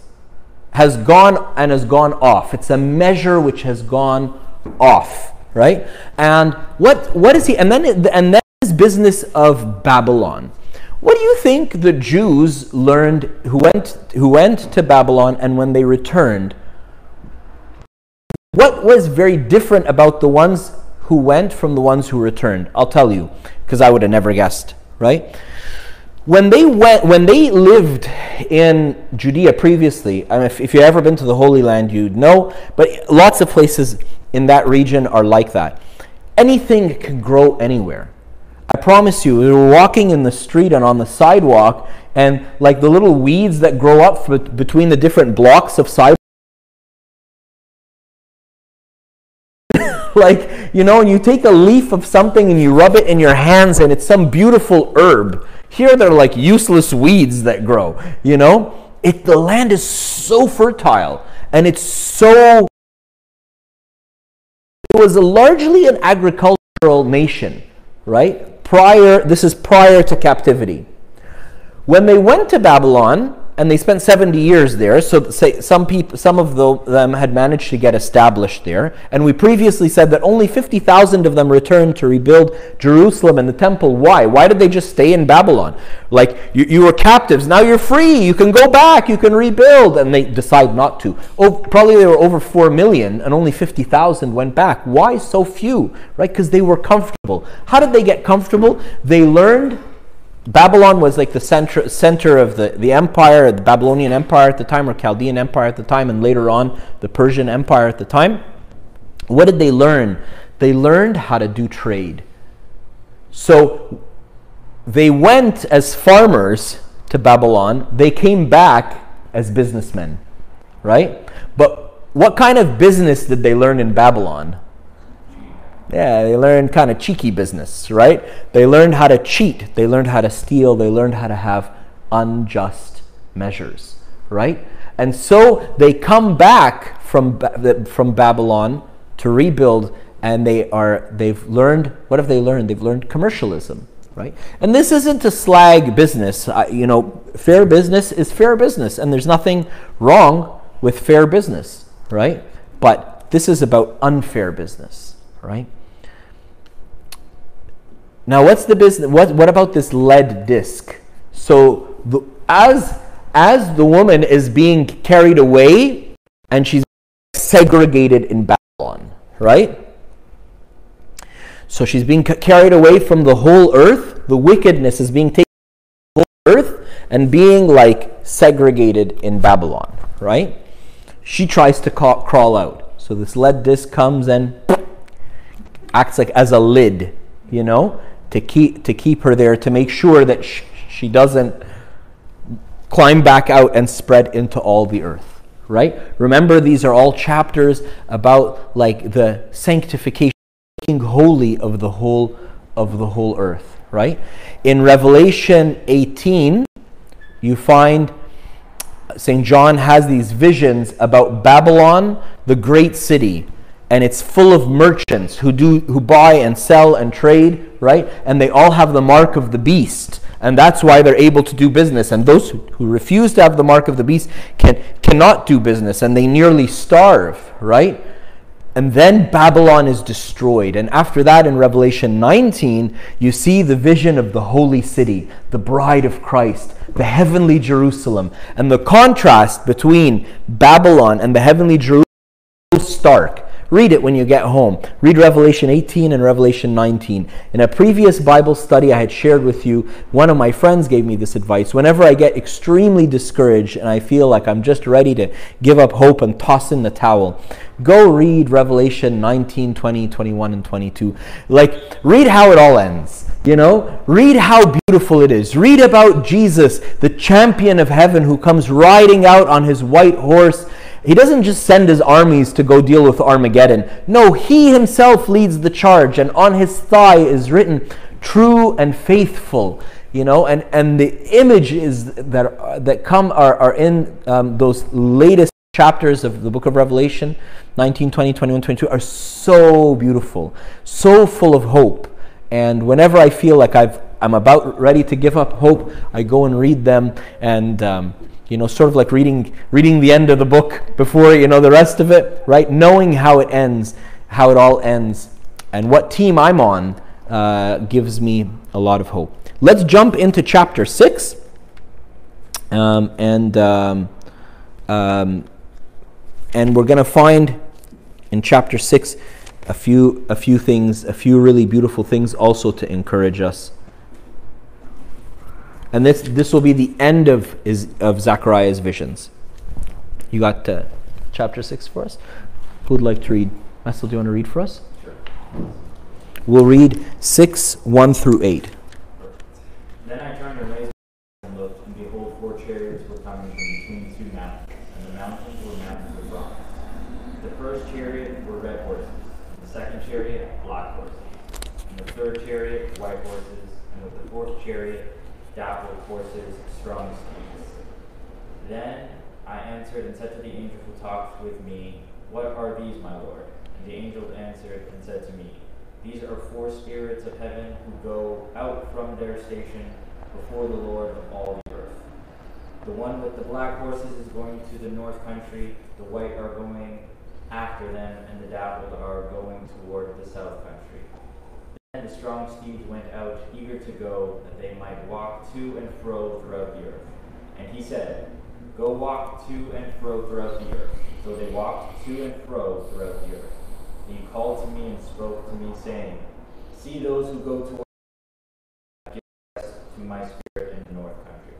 has gone and has gone off. It's a measure which has gone off, right? And what what is he? And then and then his business of Babylon. What do you think the Jews learned who went who went to Babylon, and when they returned, what was very different about the ones who went from the ones who returned? I'll tell you, because I would have never guessed, right? When they went, when they lived in Judea previously, I mean, if, if you've ever been to the Holy Land, you'd know, but lots of places in that region are like that. Anything can grow anywhere. I promise you, we were walking in the street and on the sidewalk, and like the little weeds that grow up between the different blocks of sidewalk, like, you know, and you take a leaf of something and you rub it in your hands and it's some beautiful herb. Here they're like useless weeds that grow, you know? It, the land is so fertile, and it's so... It was largely an agricultural nation, right? Prior, this is prior to captivity. When they went to Babylon, and they spent seventy years there, so say some, people, some of the, them had managed to get established there, and we previously said that only fifty thousand of them returned to rebuild Jerusalem and the temple. Why? Why did they just stay in Babylon? Like, you, you were captives, now you're free, you can go back, you can rebuild, and they decide not to. Oh, probably they were over four million, and only fifty thousand went back. Why so few? Right? Because they were comfortable. How did they get comfortable? They learned... Babylon was like the center, center of the, the empire, the Babylonian Empire at the time, or Chaldean Empire at the time, and later on the Persian Empire at the time. What did they learn? They learned how to do trade. So they went as farmers to Babylon. They came back as businessmen, right? But what kind of business did they learn in Babylon? Yeah, they learned kind of cheeky business, right? They learned how to cheat. They learned how to steal. They learned how to have unjust measures, right? And so they come back from, from Babylon to rebuild, and they are, they've learned, what have they learned? They've learned commercialism, right? And this isn't a slag business. Uh, you know, fair business is fair business, and there's nothing wrong with fair business, right? But this is about unfair business, right? Now, what's the business? What what about this lead disc? So, the, as as the woman is being carried away, and she's segregated in Babylon, right? So she's being carried away from the whole earth. The wickedness is being taken from the whole earth and being like segregated in Babylon, right? She tries to ca crawl out. So this lead disc comes and acts like as a lid, you know, to keep to keep her there, to make sure that sh she doesn't climb back out and spread into all the earth, right? Remember, these are all chapters about like the sanctification, making holy of the whole of the whole earth, right? In Revelation eighteen, you find Saint John has these visions about Babylon, the great city. And it's full of merchants who do who buy and sell and trade, right? And they all have the mark of the beast, and that's why they're able to do business. And those who, who refuse to have the mark of the beast can cannot do business, and they nearly starve, right? And then Babylon is destroyed. And after that, in Revelation nineteen, you see the vision of the holy city, the bride of Christ, the heavenly Jerusalem. And the contrast between Babylon and the heavenly Jerusalem is so stark. Read it when you get home. Read Revelation eighteen and Revelation nineteen. In a previous Bible study I had shared with you, one of my friends gave me this advice. Whenever I get extremely discouraged and I feel like I'm just ready to give up hope and toss in the towel, go read Revelation nineteen, twenty, twenty-one, and twenty-two. Like, read how it all ends. You know, read how beautiful it is. Read about Jesus, the champion of heaven, who comes riding out on his white horse. He doesn't just send his armies to go deal with Armageddon. No, he himself leads the charge, and on his thigh is written, "True and faithful." You know, and, and the images that that come are, are in um, those latest chapters of the book of Revelation nineteen, twenty, twenty-one, twenty-two are so beautiful, so full of hope. And whenever I feel like I've, I'm about ready to give up hope, I go and read them, and um, you know, sort of like reading reading the end of the book before you know the rest of it, right? Knowing how it ends, how it all ends, and what team I'm on uh, gives me a lot of hope. Let's jump into chapter six, um, and um, um, and we're going to find in chapter six. A few, a few things, a few really beautiful things also to encourage us. And this this will be the end of is of Zechariah's visions. You got uh, chapter six for us? Who would like to read? Marcel, do you want to read for us? Sure. We'll read six, one through eight. Then I turned and raised my eyes and looked, and behold, four chariots were coming from between two mountains, and the mountains were mountains of rock. The first chariot were red horses. Second chariot, black horses, and the third chariot, white horses, and with the fourth chariot, dappled horses, strong steeds. Then I answered and said to the angel who talked with me, "What are these, my Lord?" And the angel answered and said to me, "These are four spirits of heaven who go out from their station before the Lord of all the earth. The one with the black horses is going to the north country, the white are going after them, and the dappled are going toward the south country." Then the strong steeds went out, eager to go, that they might walk to and fro throughout the earth. And he said, "Go walk to and fro throughout the earth." So they walked to and fro throughout the earth. And he called to me and spoke to me, saying, "See those who go toward the north, give rest to my spirit in the north country."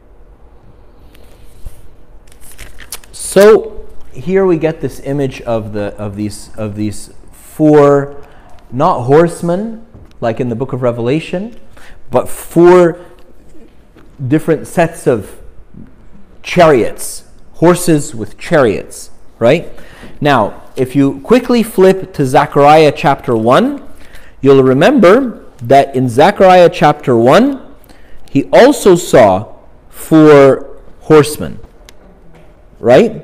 So here we get this image of the of these of these four, not horsemen like in the book of Revelation, but four different sets of chariots, horses with chariots, right? Now, if you quickly flip to Zechariah chapter one, you'll remember that in Zechariah chapter one, he also saw four horsemen, right?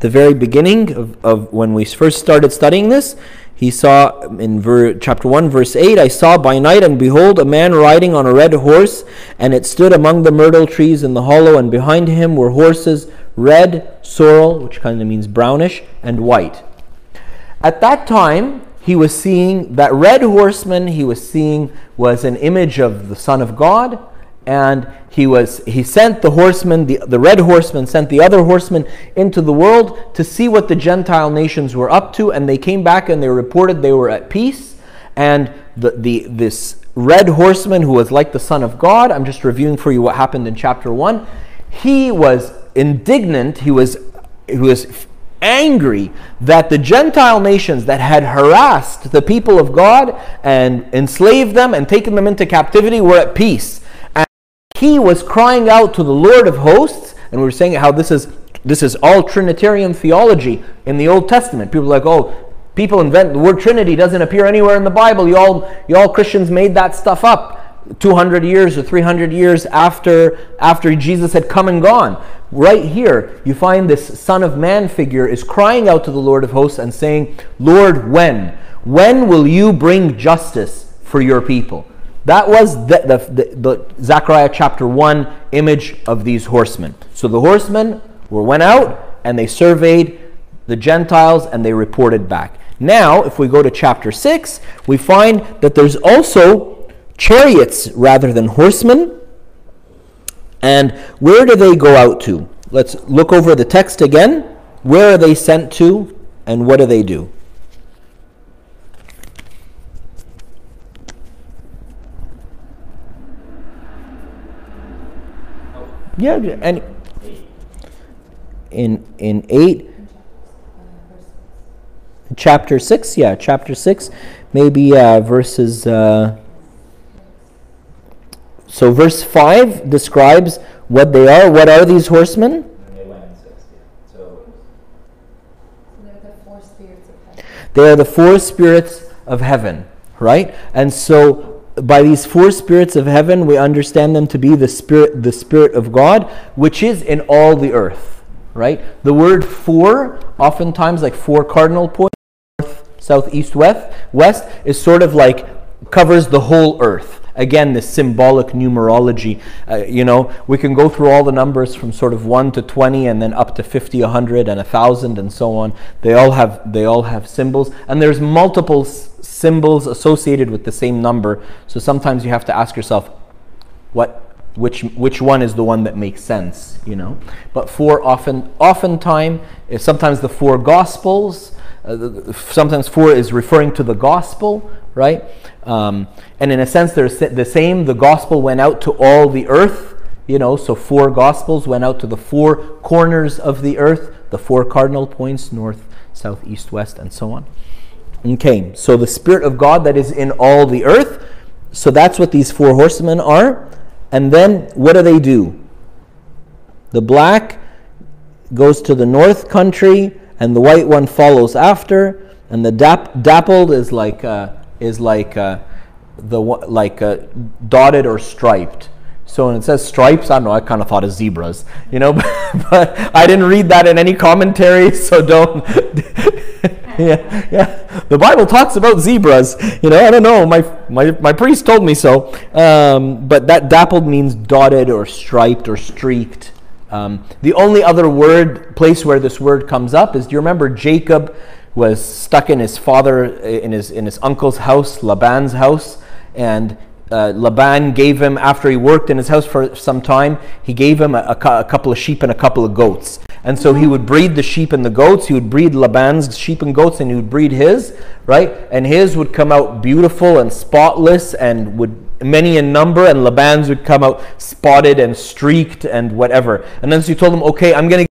The very beginning of, of when we first started studying this, he saw in ver, chapter one, verse eight, "I saw by night, and behold, a man riding on a red horse, and it stood among the myrtle trees in the hollow, and behind him were horses, red, sorrel," which kind of means brownish, "and white." At that time, he was seeing that red horseman he was seeing was an image of the Son of God. And he was he sent the horsemen, the, the red horseman sent the other horsemen into the world to see what the Gentile nations were up to, and they came back and they reported they were at peace. And the, the this red horseman who was like the Son of God, I'm just reviewing for you what happened in chapter one, he was indignant, he was he was angry that the Gentile nations that had harassed the people of God and enslaved them and taken them into captivity were at peace. He was crying out to the Lord of hosts, and we were saying how this is this is all Trinitarian theology in the Old Testament. People are like, oh, people invent the word Trinity, doesn't appear anywhere in the Bible. You all you all Christians made that stuff up two hundred years or three hundred years after after Jesus had come and gone. Right here, you find this Son of Man figure is crying out to the Lord of hosts and saying, "Lord, when? When will you bring justice for your people?" That was the, the, the, the Zechariah chapter one image of these horsemen. So the horsemen were went out and they surveyed the Gentiles and they reported back. Now, if we go to chapter six, we find that there's also chariots rather than horsemen. And where do they go out to? Let's look over the text again. Where are they sent to? And what do they do? Yeah, and in in eight, chapter six, yeah, chapter six, maybe uh, verses. Uh, so verse five describes what they are. What are these horsemen? And they went in six, yeah. So they're the four spirits of heaven. They are the four spirits of heaven, right? And so, by these four spirits of heaven, we understand them to be the spirit, the Spirit of God, which is in all the earth, right? The word four, oftentimes like four cardinal points, north, south, east, west, west, is sort of like covers the whole earth. Again, this symbolic numerology, uh, you know, we can go through all the numbers from sort of one to twenty and then up to fifty, one hundred, and one thousand, and so on. They all have, they all have symbols, and there's multiple s symbols associated with the same number. So sometimes you have to ask yourself, what, which, which one is the one that makes sense, you know? But four often, oftentimes, sometimes the four gospels, uh, sometimes four is referring to the gospel, right? Um, and in a sense, they're the same. The gospel went out to all the earth, you know, so four gospels went out to the four corners of the earth, the four cardinal points, north, south, east, west, and so on. Okay, so the Spirit of God that is in all the earth, so that's what these four horsemen are. And then what do they do? The black goes to the north country, and the white one follows after, and the dap dappled is like... Uh, is like uh, the like uh, dotted or striped. So when it says stripes, I don't know, I kind of thought of zebras, you know, but, but I didn't read that in any commentary, so don't. yeah, yeah. The Bible talks about zebras, you know. I don't know, my my my priest told me so. Um, but that dappled means dotted or striped or streaked. Um, the only other word place where this word comes up is, do you remember Jacob was stuck in his father, in his in his uncle's house, Laban's house, and uh, Laban gave him, after he worked in his house for some time, he gave him a, a, a couple of sheep and a couple of goats. And so he would breed the sheep and the goats, he would breed Laban's sheep and goats, and he would breed his, right? And his would come out beautiful and spotless, and would many in number, and Laban's would come out spotted and streaked and whatever. And then so he told him, okay, I'm going to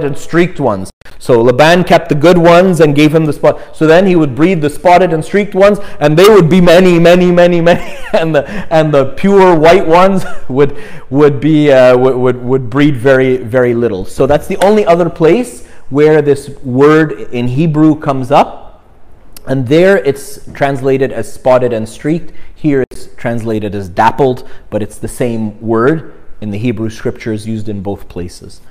and streaked ones. So Laban kept the good ones and gave him the spot. So then he would breed the spotted and streaked ones, and they would be many, many, many, many, and the and the pure white ones would would be uh, would, would would breed very, very little. So that's the only other place where this word in Hebrew comes up, and there it's translated as spotted and streaked. Here it's translated as dappled, but it's the same word in the Hebrew scriptures used in both places.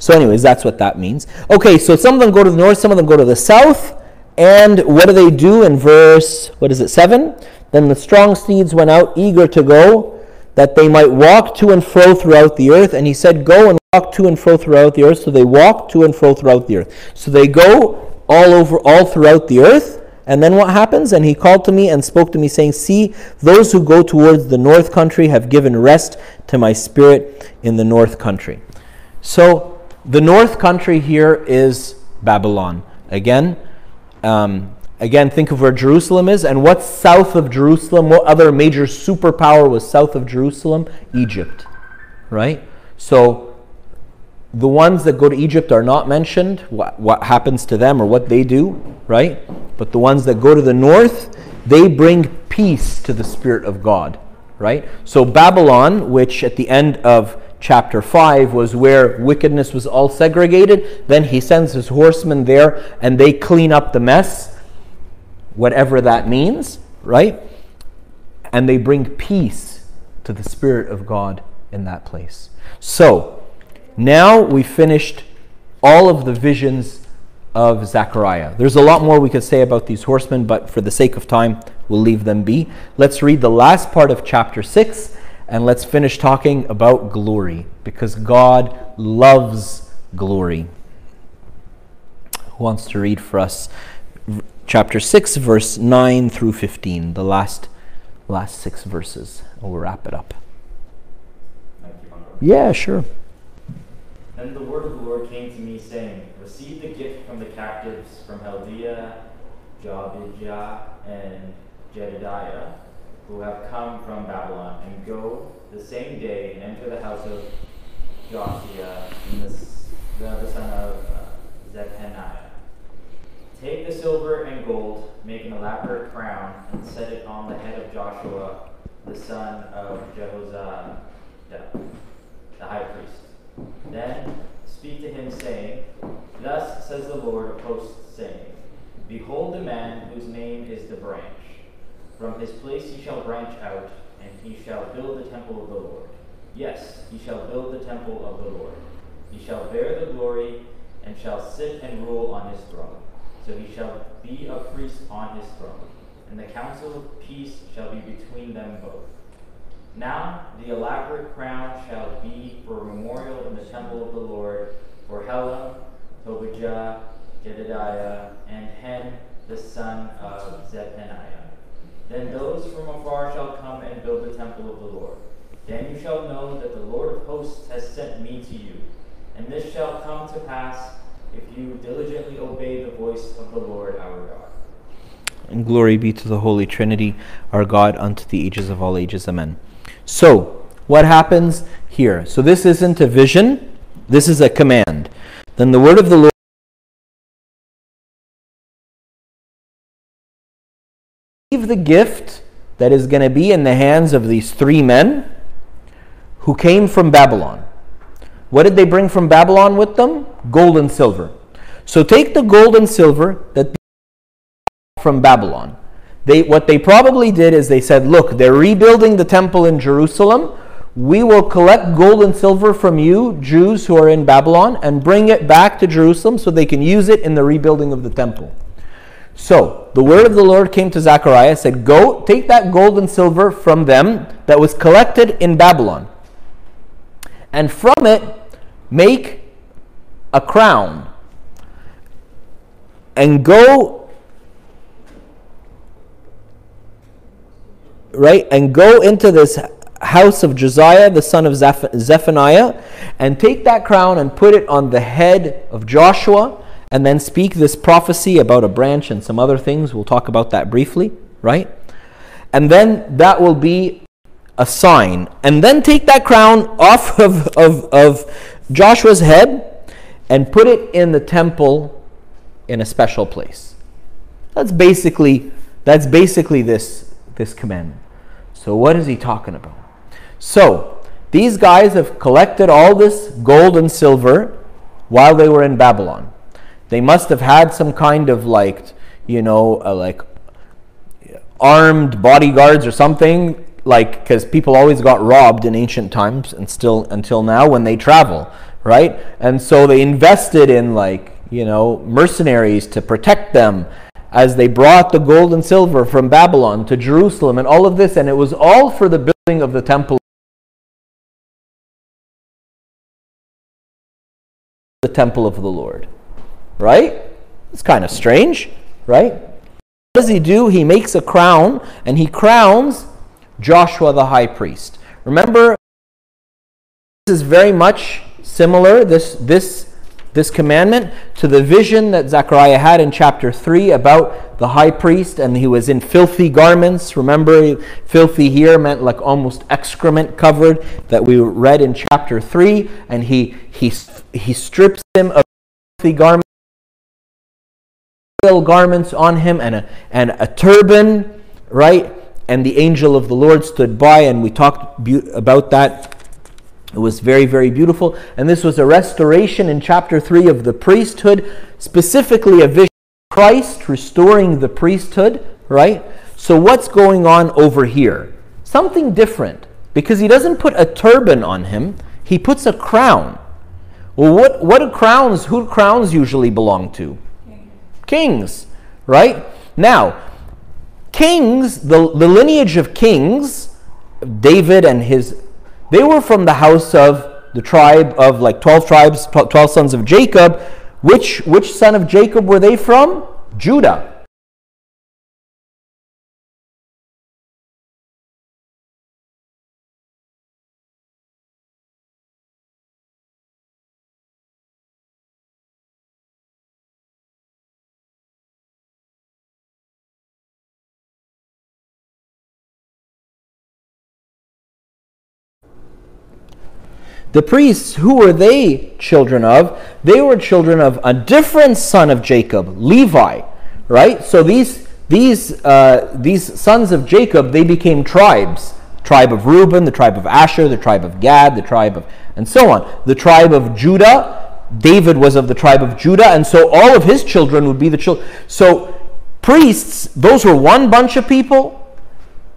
So anyways, that's what that means. Okay, so some of them go to the north, some of them go to the south. And what do they do in verse, what is it, seven? Then the strong steeds went out, eager to go, that they might walk to and fro throughout the earth. And he said, go and walk to and fro throughout the earth. So they walk to and fro throughout the earth. So they go all over, all throughout the earth. And then what happens? And he called to me and spoke to me, saying, see, those who go towards the north country have given rest to my spirit in the north country. So the north country here is Babylon. Again, um, again, think of where Jerusalem is. And what's south of Jerusalem? What other major superpower was south of Jerusalem? Egypt, right? So the ones that go to Egypt are not mentioned, what, what happens to them or what they do, right? But the ones that go to the north, they bring peace to the Spirit of God, right? So Babylon, which at the end of chapter five was where wickedness was all segregated. Then he sends his horsemen there, and they clean up the mess, whatever that means, right? And they bring peace to the Spirit of God in that place. So now we finished all of the visions of Zechariah. There's a lot more we could say about these horsemen, but for the sake of time, we'll leave them be. Let's read the last part of chapter six. And let's finish talking about glory, because God loves glory. Who wants to read for us chapter six, verse nine through fifteen, the last last six verses, and we'll wrap it up. Yeah, sure. Then the word of the Lord came to me, saying, received the gift from the captives from Heldea, Tobijah, and Jedidiah, who have come from Babylon, and go the same day and enter the house of Joshua, the, the son of Zephaniah. Take the silver and gold, make an elaborate crown, and set it on the head of Joshua, the son of Jehozadak, the high priest. Then speak to him, saying, Thus says the Lord of hosts, saying, Behold the man whose name is the branch. From his place he shall branch out, and he shall build the temple of the Lord. Yes, he shall build the temple of the Lord. He shall bear the glory, and shall sit and rule on his throne. So he shall be a priest on his throne, and the council of peace shall be between them both. Now the elaborate crown shall be for a memorial in the temple of the Lord for Heldea, Tobijah, Jedidiah, and Hen, the son of Zephaniah. Then those from afar shall come and build the temple of the Lord. Then you shall know that the Lord of hosts has sent me to you, and this shall come to pass if you diligently obey the voice of the Lord our God. And glory be to the Holy Trinity, our God, unto the ages of all ages. Amen. So, what happens here? So this isn't a vision, this is a command. Then the word of the Lord gave the gift that is going to be in the hands of these three men who came from Babylon. What did they bring from Babylon with them? Gold and silver. So take the gold and silver that from Babylon. They, what they probably did is they said, look, they're rebuilding the temple in Jerusalem. We will collect gold and silver from you, Jews who are in Babylon, and bring it back to Jerusalem so they can use it in the rebuilding of the temple. So the word of the Lord came to Zechariah, said, go take that gold and silver from them that was collected in Babylon, and from it make a crown, and go right and go into this house of Josiah the son of Zeph Zephaniah, and take that crown and put it on the head of Joshua, and then speak this prophecy about a branch and some other things. We'll talk about that briefly, right? And then that will be a sign. And then take that crown off of, of, of Joshua's head and put it in the temple in a special place. That's basically that's basically this this commandment. So what is he talking about? So these guys have collected all this gold and silver while they were in Babylon. They must have had some kind of like, you know, uh, like armed bodyguards or something. Like, because people always got robbed in ancient times and still until now when they travel, right? And so they invested in, like, you know, mercenaries to protect them as they brought the gold and silver from Babylon to Jerusalem and all of this. And it was all for the building of the temple. The temple of the Lord, right? It's kind of strange, right? What does he do? He makes a crown, and he crowns Joshua the high priest. Remember, this is very much similar, this, this, this commandment, to the vision that Zechariah had in chapter three about the high priest, and he was in filthy garments. Remember, filthy here meant like almost excrement covered, that we read in chapter three, and he, he, he strips him of filthy garments, royal garments on him, and a, and a turban, right? And the angel of the Lord stood by, and we talked about that. It was very, very beautiful. And this was a restoration in chapter three of the priesthood, specifically a vision of Christ restoring the priesthood, right? So what's going on over here? Something different, because he doesn't put a turban on him. He puts a crown. Well, what, what do crowns, who crowns usually belong to? Kings, Kings right? Now, Kings, the, the lineage of kings, David and his, they were from the house of the tribe of like twelve tribes, twelve sons of Jacob. Which, which son of Jacob were they from? Judah. The priests, who were they children of? They were children of a different son of Jacob, Levi, right? So these these uh, these sons of Jacob, they became tribes. Tribe of Reuben, the tribe of Asher, the tribe of Gad, the tribe of, and so on. The tribe of Judah, David was of the tribe of Judah, and so all of his children would be the children. So priests, those were one bunch of people,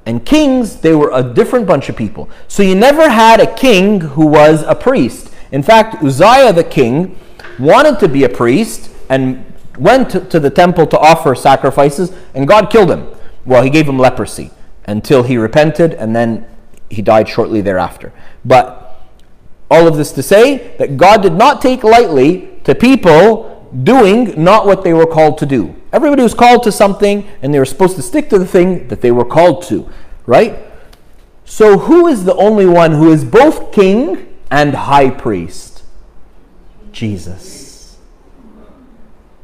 and kings, they were a different bunch of people. So you never had a king who was a priest. In fact, Uzziah the king wanted to be a priest and went to, to the temple to offer sacrifices, and God killed him. Well, he gave him leprosy until he repented, and then he died shortly thereafter. But all of this to say that God did not take lightly to people doing not what they were called to do. Everybody was called to something, and they were supposed to stick to the thing that they were called to, right? So who is the only one who is both king and high priest? Jesus,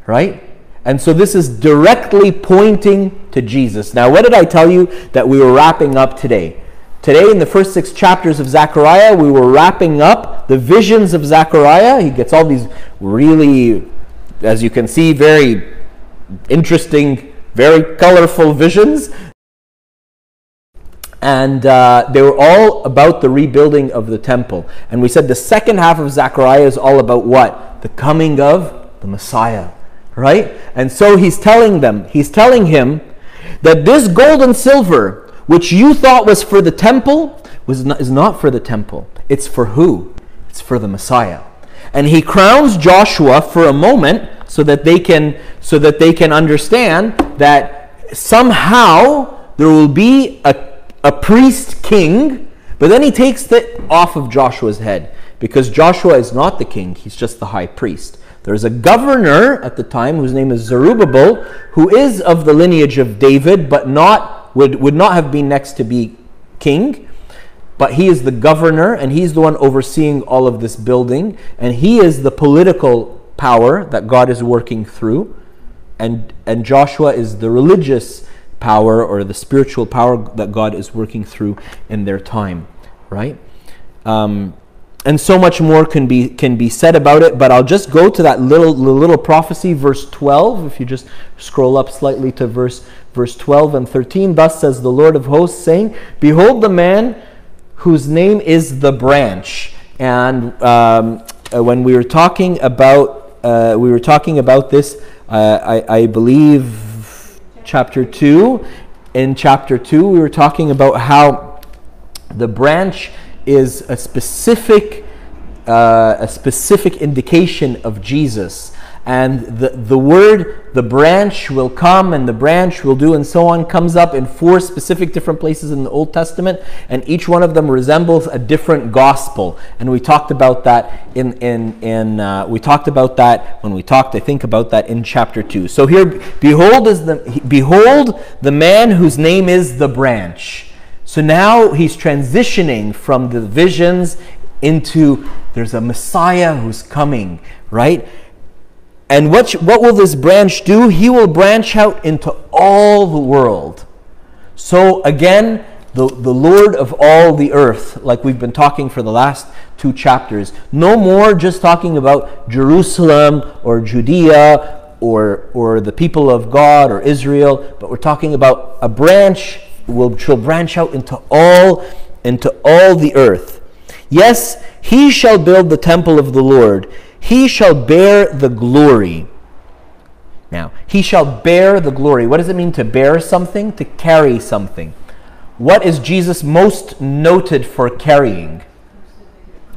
right? And so this is directly pointing to Jesus. Now, what did I tell you that we were wrapping up today? Today, in the first six chapters of Zechariah, we were wrapping up the visions of Zechariah. He gets all these really, as you can see, very interesting, very colorful visions. And uh, they were all about the rebuilding of the temple. And we said the second half of Zechariah is all about what? The coming of the Messiah, right? And so he's telling them, he's telling him that this gold and silver, which you thought was for the temple, was not, is not for the temple. It's for who? It's for the Messiah. And he crowns Joshua for a moment so that they can, so that they can understand that somehow there will be a, a priest king, but then he takes it off of Joshua's head, because Joshua is not the king, he's just the high priest. There's a governor at the time whose name is Zerubbabel, who is of the lineage of David, but not would, would not have been next to be king. But he is the governor, and he's the one overseeing all of this building. And he is the political power that God is working through. And, and Joshua is the religious power, or the spiritual power, that God is working through in their time, right? Um, and so much more can be can be said about it, but I'll just go to that little little prophecy, verse twelve. If you just scroll up slightly to verse verse twelve and thirteen. Thus says the Lord of hosts, saying, behold, the man whose name is the branch. And um, when we were talking about uh, we were talking about this, uh, I, I believe chapter two. In chapter two, we were talking about how the branch is a specific uh, a specific indication of Jesus, and the the word the branch will come and the branch will do and so on comes up in four specific different places in the Old Testament, and each one of them resembles a different gospel. And we talked about that in in in uh, we talked about that when we talked I think about that in chapter two. So here, behold is the behold the man whose name is the branch. So now he's transitioning from the visions into there's a Messiah who's coming, right? And what, what will this branch do? He will branch out into all the world. So again, the, the Lord of all the earth, like we've been talking for the last two chapters. No more just talking about Jerusalem or Judea or, or the people of God or Israel, but we're talking about a branch will shall branch out into all into all the earth. Yes, he shall build the temple of the Lord. He shall bear the glory. Now, he shall bear the glory. What does it mean to bear something? To carry something. What is Jesus most noted for carrying?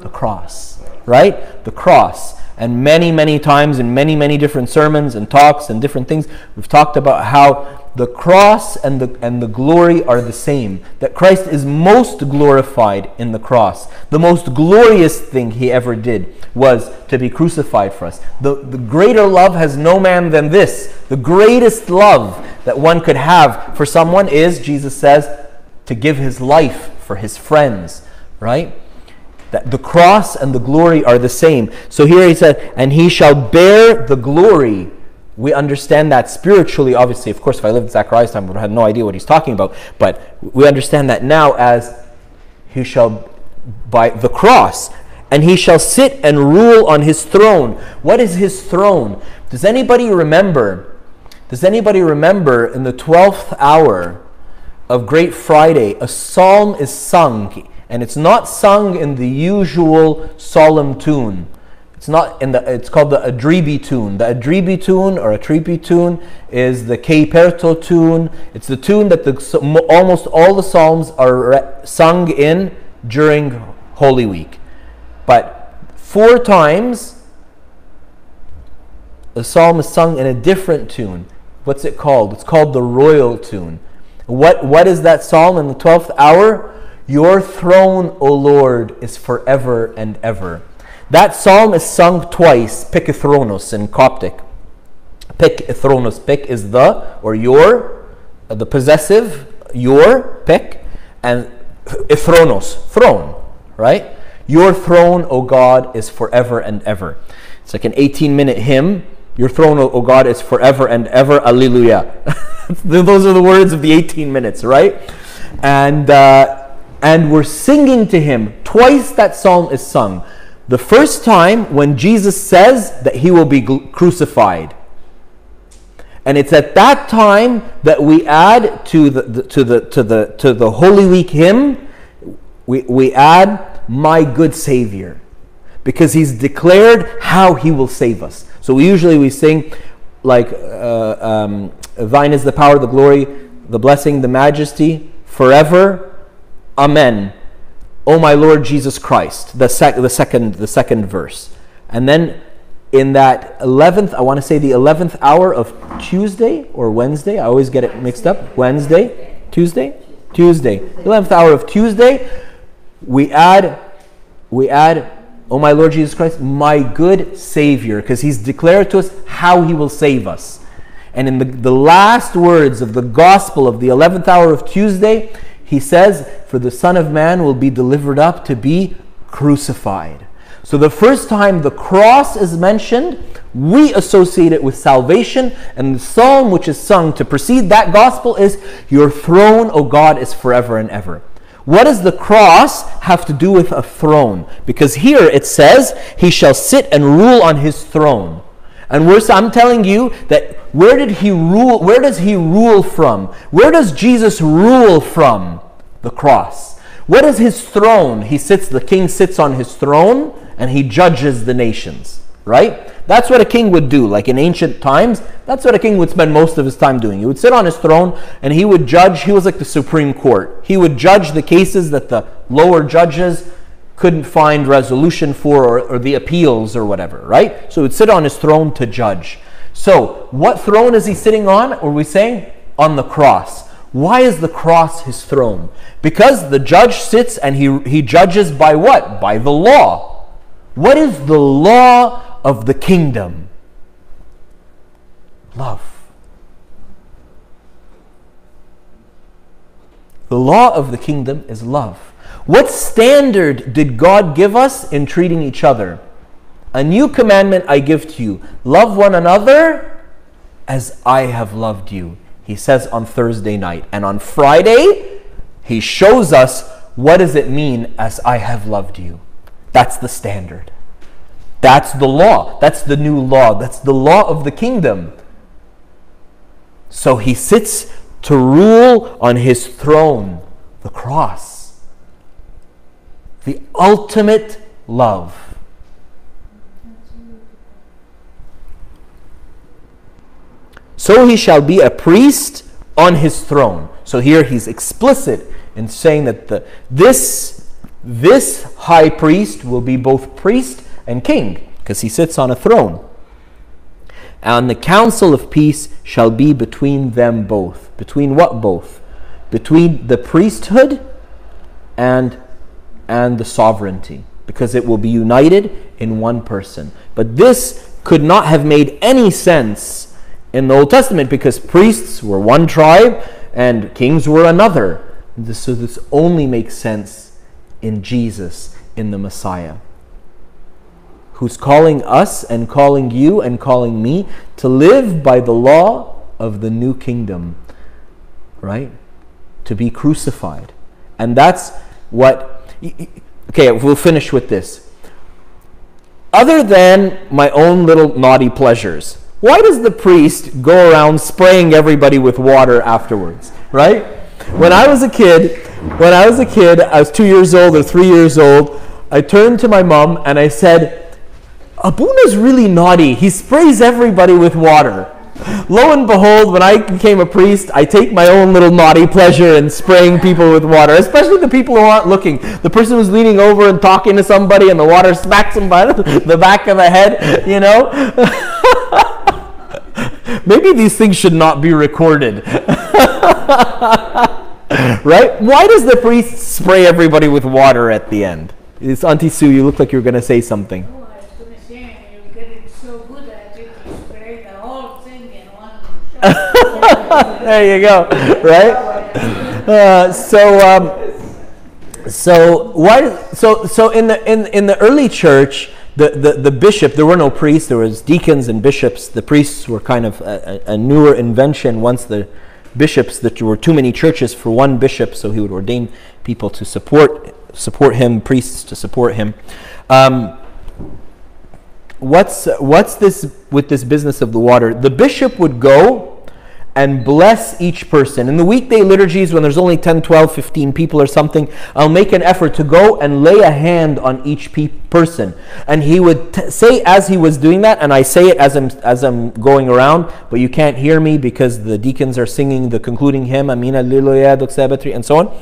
The cross, right? The cross. And many, many times in many, many different sermons and talks and different things, we've talked about how the cross and the and the glory are the same. That Christ is most glorified in the cross. The most glorious thing he ever did was to be crucified for us. The, the greater love has no man than this. The greatest love that one could have for someone is, Jesus says, to give his life for his friends, right? That the cross and the glory are the same. So here he said, and he shall bear the glory. We understand that spiritually, obviously. Of course, if I lived in Zechariah's time, I would have no idea what he's talking about. But we understand that now as he shall, by the cross. and he shall sit and rule on his throne. What is his throne? Does anybody remember? Does anybody remember in the twelfth hour of Great Friday, a psalm is sung, and it's not sung in the usual solemn tune. It's not in the. It's called the Adribi tune. The Adribi tune or Adribi tune is the Keperto tune. It's the tune that the, almost all the psalms are sung in during Holy Week. But four times the psalm is sung in a different tune. What's it called? It's called the royal tune. What what is that psalm in the twelfth hour? Your throne, O Lord, is forever and ever. That psalm is sung twice, pikithronos in Coptic. Pikithronos, pik is the, or your, the possessive, your, pik, and ithronos, throne, right? Your throne, O God, is forever and ever. It's like an eighteen-minute hymn. Your throne, O God, is forever and ever, alleluia. Those are the words of the eighteen minutes, right? And, uh, and we're singing to him. Twice that psalm is sung. The first time when Jesus says that he will be crucified. And it's at that time that we add to the, the to the to the to the Holy Week hymn, we, we add my good Savior. Because he's declared how he will save us. So we usually we sing like uh, um, thine is the power, the glory, the blessing, the majesty, forever. Amen. O my Lord Jesus Christ, the, sec the second the second verse. And then in that eleventh, I want to say the eleventh hour of Tuesday or Wednesday. I always get it mixed up. Wednesday? Tuesday? Tuesday. eleventh hour of Tuesday, we add, we add, O my Lord Jesus Christ, my good Savior, because he's declared to us how he will save us. And in the, the last words of the gospel of the eleventh hour of Tuesday, he says, for the Son of Man will be delivered up to be crucified. So the first time the cross is mentioned, we associate it with salvation. And the psalm which is sung to precede that gospel is, your throne, O God, is forever and ever. What does the cross have to do with a throne? Because here it says, he shall sit and rule on his throne. And we're, I'm telling you that where did he rule? Where does he rule from? Where does Jesus rule from? The cross. What is his throne? He sits. The king sits on his throne and he judges the nations. Right? That's what a king would do. Like in ancient times, that's what a king would spend most of his time doing. He would sit on his throne and he would judge. He was like the Supreme Court. He would judge the cases that the lower judges couldn't find resolution for, or, or the appeals or whatever, right? So he'd sit on his throne to judge. So what throne is he sitting on? Are we saying? On the cross. Why is the cross his throne? Because the judge sits and he, he judges by what? By the law. What is the law of the kingdom? Love. The law of the kingdom is love. What standard did God give us in treating each other? A new commandment I give to you. Love one another as I have loved you. He says on Thursday night. And on Friday, he shows us what does it mean as I have loved you. That's the standard. That's the law. That's the new law. That's the law of the kingdom. So he sits to rule on his throne, the cross. The ultimate love. So he shall be a priest on his throne. So here he's explicit in saying that the, this, this high priest will be both priest and king, because he sits on a throne. And the council of peace shall be between them both. Between what both? Between the priesthood and and the sovereignty, because it will be united in one person. But this could not have made any sense in the Old Testament, because priests were one tribe and kings were another. So this only makes sense in Jesus, in the Messiah, who's calling us and calling you and calling me to live by the law of the new kingdom, right? To be crucified. And that's what... Okay, we'll finish with this. other than my own little naughty pleasures. Why does the priest go around spraying everybody with water afterwards, right? When I was a kid, when I was a kid, I was two years old or three years old, I turned to my mom and I said, Abuna's really naughty. He sprays everybody with water. Lo and behold, when I became a priest, I take my own little naughty pleasure in spraying people with water, especially the people who aren't looking. The person who's leaning over and talking to somebody and the water smacks them by the back of the head, you know. Maybe these things should not be recorded. Right? Why does the priest spray everybody with water at the end? It's Auntie Sue, you look like you were going to say something. Oh, I was going to say, you're getting so good at it, you spray the whole thing in one shot. There you go, right? Uh, so, um, so why? So, so in the in in the early church, the, the the bishop, there were no priests. There was deacons and bishops. The priests were kind of a, a newer invention. Once the bishops, that there were too many churches for one bishop, so he would ordain people to support support him, priests to support him. Um, what's what's this with this business of the water? The bishop would go and bless each person. In the weekday liturgies, when there's only ten, twelve, fifteen people or something, I'll make an effort to go and lay a hand on each pe person. And he would t say as he was doing that, and I say it as I'm, as I'm going around, but you can't hear me because the deacons are singing the concluding hymn, Amin Alleluia, Dux Sabatri, and so on.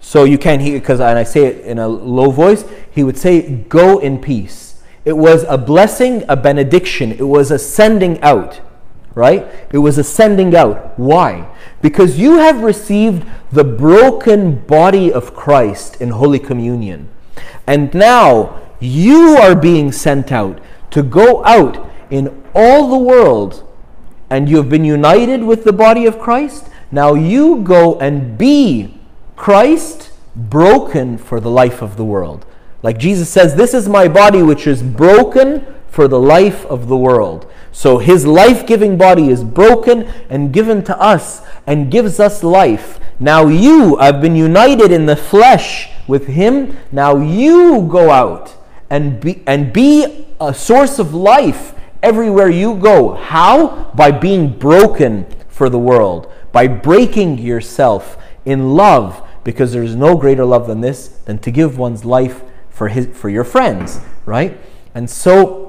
So you can't hear it because I say it in a low voice. He would say, go in peace. It was a blessing, a benediction. It was a sending out. Right? It was a sending out. Why? Because you have received the broken body of Christ in Holy Communion. And now you are being sent out to go out in all the world. And you have been united with the body of Christ. Now you go and be Christ broken for the life of the world. Like Jesus says, this is my body which is broken for the life of the world. So his life-giving body is broken and given to us and gives us life. Now you have been united in the flesh with him. Now you go out and be, and be a source of life everywhere you go. How? By being broken for the world. By breaking yourself in love. Because there is no greater love than this, than to give one's life for, his, for your friends. Right? And so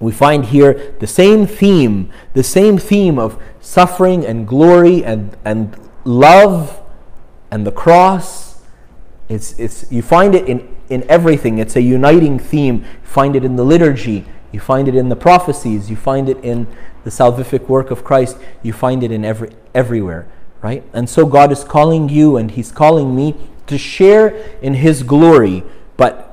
we find here the same theme, the same theme of suffering and glory and, and love and the cross. It's, it's, you find it in, in everything. It's a uniting theme. You find it in the liturgy. You find it in the prophecies. You find it in the salvific work of Christ. You find it in every, everywhere, right? And so God is calling you and he's calling me to share in his glory, but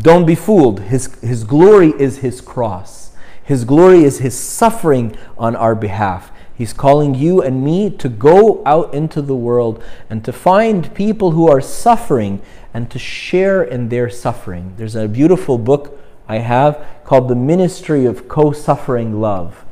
don't be fooled. His, his glory is his cross. His glory is his suffering on our behalf. He's calling you and me to go out into the world and to find people who are suffering and to share in their suffering. There's a beautiful book I have called The Ministry of Co-Suffering Love.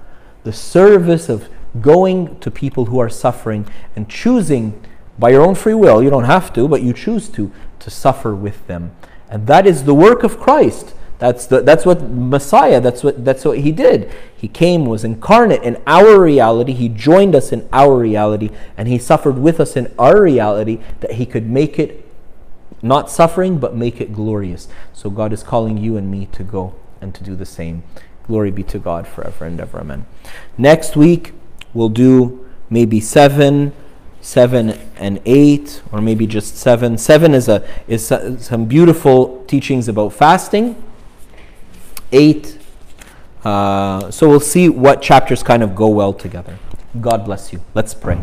The service of going to people who are suffering and choosing by your own free will. You don't have to, but you choose to, to suffer with them. And that is the work of Christ. That's, the, that's what Messiah, that's what, that's what he did. He came, was incarnate in our reality. He joined us in our reality. And he suffered with us in our reality that he could make it not suffering, but make it glorious. So God is calling you and me to go and to do the same. Glory be to God forever and ever. Amen. Next week, we'll do maybe seven... seven and eight, or maybe just seven. Seven is a is some beautiful teachings about fasting. Eight. Uh, so we'll see what chapters kind of go well together. God bless you. Let's pray.